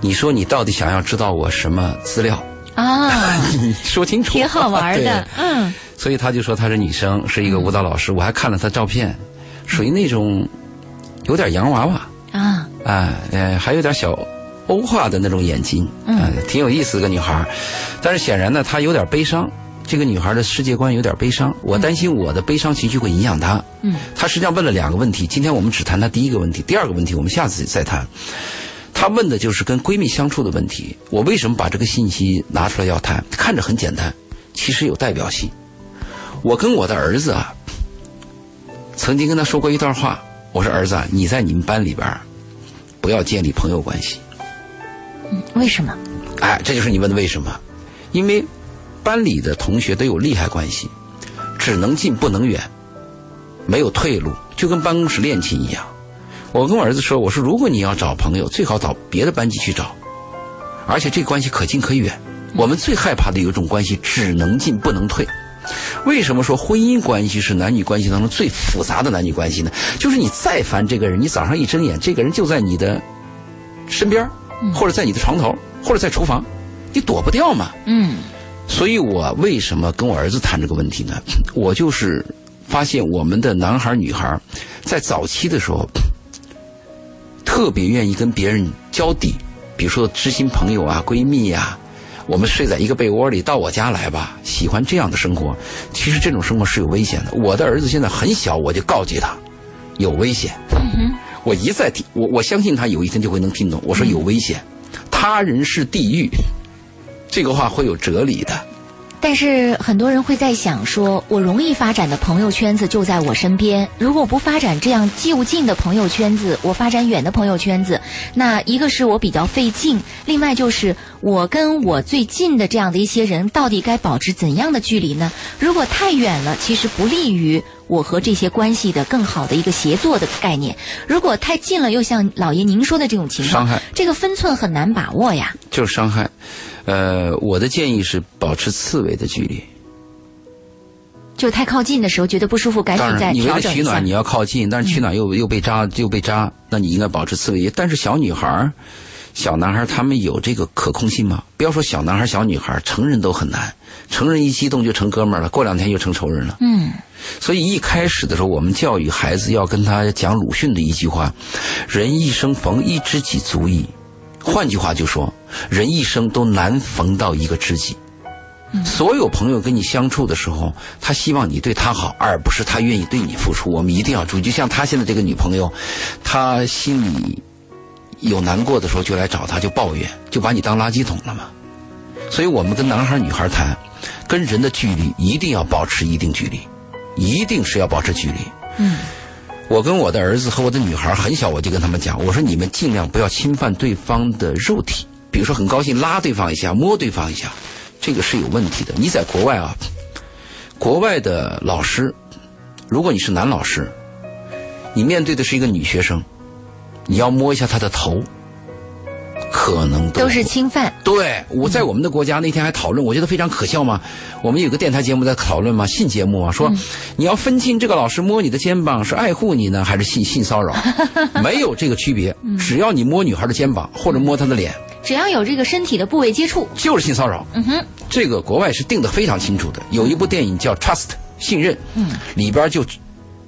你说你到底想要知道我什么资料啊？你说清楚，挺好玩的。嗯，所以他就说他是女生，是一个舞蹈老师。我还看了他照片，属于那种有点洋娃娃啊。啊，呃，还有点小欧化的那种眼睛，啊，挺有意思的个女孩。但是显然呢，她有点悲伤。这个女孩的世界观有点悲伤，我担心我的悲伤情绪会影响她。嗯，她实际上问了两个问题，今天我们只谈她第一个问题，第二个问题我们下次再谈。她问的就是跟闺蜜相处的问题。我为什么把这个信息拿出来要谈？看着很简单，其实有代表性。我跟我的儿子啊，曾经跟他说过一段话，我说儿子啊，你在你们班里边不要建立朋友关系。嗯，为什么？哎，这就是你问的为什么。因为班里的同学都有利害关系，只能进不能远，没有退路，就跟办公室恋情一样。我跟我儿子说，我说如果你要找朋友，最好找别的班级去找，而且这关系可近可远。我们最害怕的有一种关系，只能进不能退。为什么说婚姻关系是男女关系当中最复杂的男女关系呢？就是你再烦这个人，你早上一睁眼，这个人就在你的身边，或者在你的床头，或者在厨房，你躲不掉嘛。嗯。所以我为什么跟我儿子谈这个问题呢？我就是发现我们的男孩女孩在早期的时候特别愿意跟别人交底，比如说知心朋友啊、闺蜜啊，我们睡在一个被窝里，到我家来吧，喜欢这样的生活。其实这种生活是有危险的。我的儿子现在很小，我就告诫他有危险。嗯、我一再听，我我相信他有一天就会能听懂。我说有危险，嗯、他人是地狱。这个话会有哲理的，但是很多人会在想说，我容易发展的朋友圈子就在我身边，如果不发展这样就近的朋友圈子，我发展远的朋友圈子，那一个是我比较费劲，另外就是我跟我最近的这样的一些人到底该保持怎样的距离呢？如果太远了，其实不利于我和这些关系的更好的一个协作的概念，如果太近了，又像老爷您说的这种情况，伤害，这个分寸很难把握呀，就是伤害。呃，我的建议是保持刺猬的距离，就太靠近的时候觉得不舒服，赶紧再调整一下。你为了取暖你要靠近，但是取暖又、嗯、又被扎又被扎，那你应该保持刺猬。但是小女孩、小男孩他们有这个可控性吗？不要说小男孩、小女孩，成人都很难。成人一激动就成哥们儿了，过两天又成仇人了。嗯，所以一开始的时候，我们教育孩子要跟他讲鲁迅的一句话：“人一生逢一知己足矣。”换句话就说，人一生都难逢到一个知己。嗯、所有朋友跟你相处的时候，他希望你对他好，而不是他愿意对你付出。我们一定要注意，就像他现在这个女朋友，他心里有难过的时候就来找他，就抱怨，就把你当垃圾桶了嘛。所以我们跟男孩女孩谈，跟人的距离一定要保持一定距离，一定是要保持距离。嗯。我跟我的儿子和我的女孩很小，我就跟他们讲，我说你们尽量不要侵犯对方的肉体，比如说很高兴拉对方一下，摸对方一下，这个是有问题的。你在国外啊，国外的老师，如果你是男老师，你面对的是一个女学生，你要摸一下她的头，可能都是侵犯。对，我在我们的国家那天还讨论，我觉得非常可笑嘛。我们有个电台节目在讨论嘛，性节目啊，说、嗯、你要分清这个老师摸你的肩膀是爱护你呢，还是性性骚扰，没有这个区别，只要你摸女孩的肩膀或者摸她的脸，只要有这个身体的部位接触，就是性骚扰。嗯哼，这个国外是定得非常清楚的。有一部电影叫《Trust》信任，嗯，里边就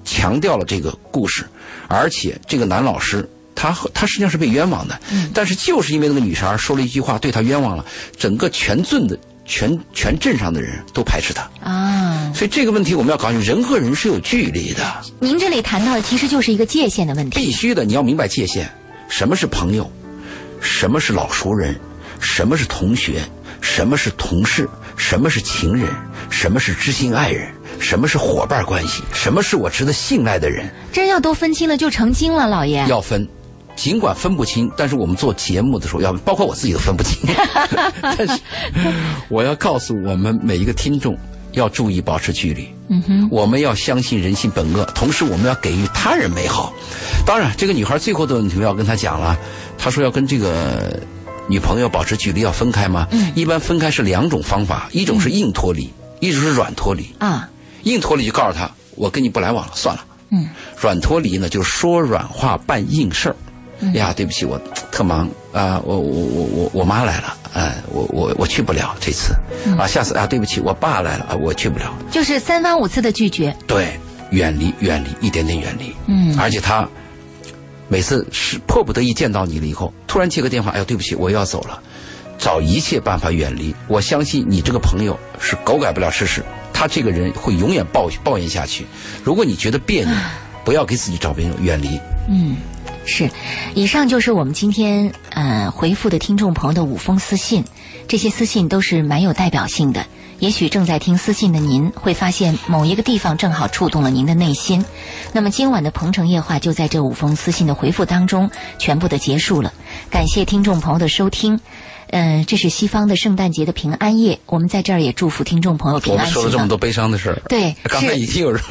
强调了这个故事，而且这个男老师。他他实际上是被冤枉的，嗯、但是就是因为那个女孩说了一句话，对他冤枉了，整个全镇的全全镇上的人都排斥他啊。所以这个问题我们要搞清楚，人和人是有距离的。您这里谈到的其实就是一个界限的问题，必须的，你要明白界限，什么是朋友，什么是老熟人，什么是同学，什么是同事，什么是情人，什么是知心爱人。什么是伙伴关系，什么是我值得信赖的人。真要都分清了就成精了，老爷。要分。尽管分不清，但是我们做节目的时候要，包括我自己都分不清。但是我要告诉我们每一个听众，要注意保持距离。嗯哼，我们要相信人性本恶，同时我们要给予他人美好。当然，这个女孩最后的问题我要跟她讲了，她说要跟这个女朋友保持距离，要分开吗？嗯，一般分开是两种方法，一种是硬脱离，一种是软脱离。啊，硬脱离就告诉她，我跟你不来往了，算了。嗯，软脱离呢，就是说软话办硬事儿。哎呀，对不起，我特忙啊、呃！我我我我我妈来了，哎、呃，我我我去不了这次啊，下次啊，对不起，我爸来了啊，我去不了。就是三番五次的拒绝。对，远离远离，一点点远离。嗯，而且他每次是迫不得已见到你了以后，突然接个电话，哎呀，对不起，我又要走了，找一切办法远离。我相信你这个朋友是狗改不了吃屎，他这个人会永远抱抱怨下去。如果你觉得别扭，不要给自己找别人，远离。嗯，是。以上就是我们今天呃回复的听众朋友的五封私信，这些私信都是蛮有代表性的。也许正在听私信的您会发现某一个地方正好触动了您的内心。那么今晚的鹏城夜话就在这五封私信的回复当中全部的结束了。感谢听众朋友的收听。呃，这是西方的圣诞节的平安夜，我们在这儿也祝福听众朋友平安。我们说了这么多悲伤的事儿，对，刚才已经有人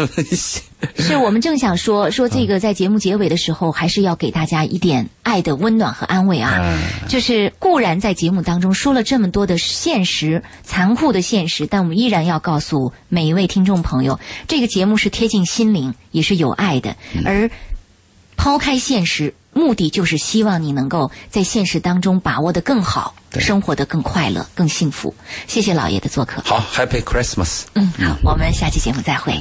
是我们正想说说这个，在节目结尾的时候，还是要给大家一点爱的温暖和安慰啊。嗯、就是固然在节目当中说了这么多的现实，残酷的现实，但我们依然要告诉每一位听众朋友，这个节目是贴近心灵，也是有爱的，而抛开现实。目的就是希望你能够在现实当中把握得更好，生活得更快乐、更幸福。谢谢老爷的做客。好 ，Happy Christmas。嗯，好，我们下期节目再会。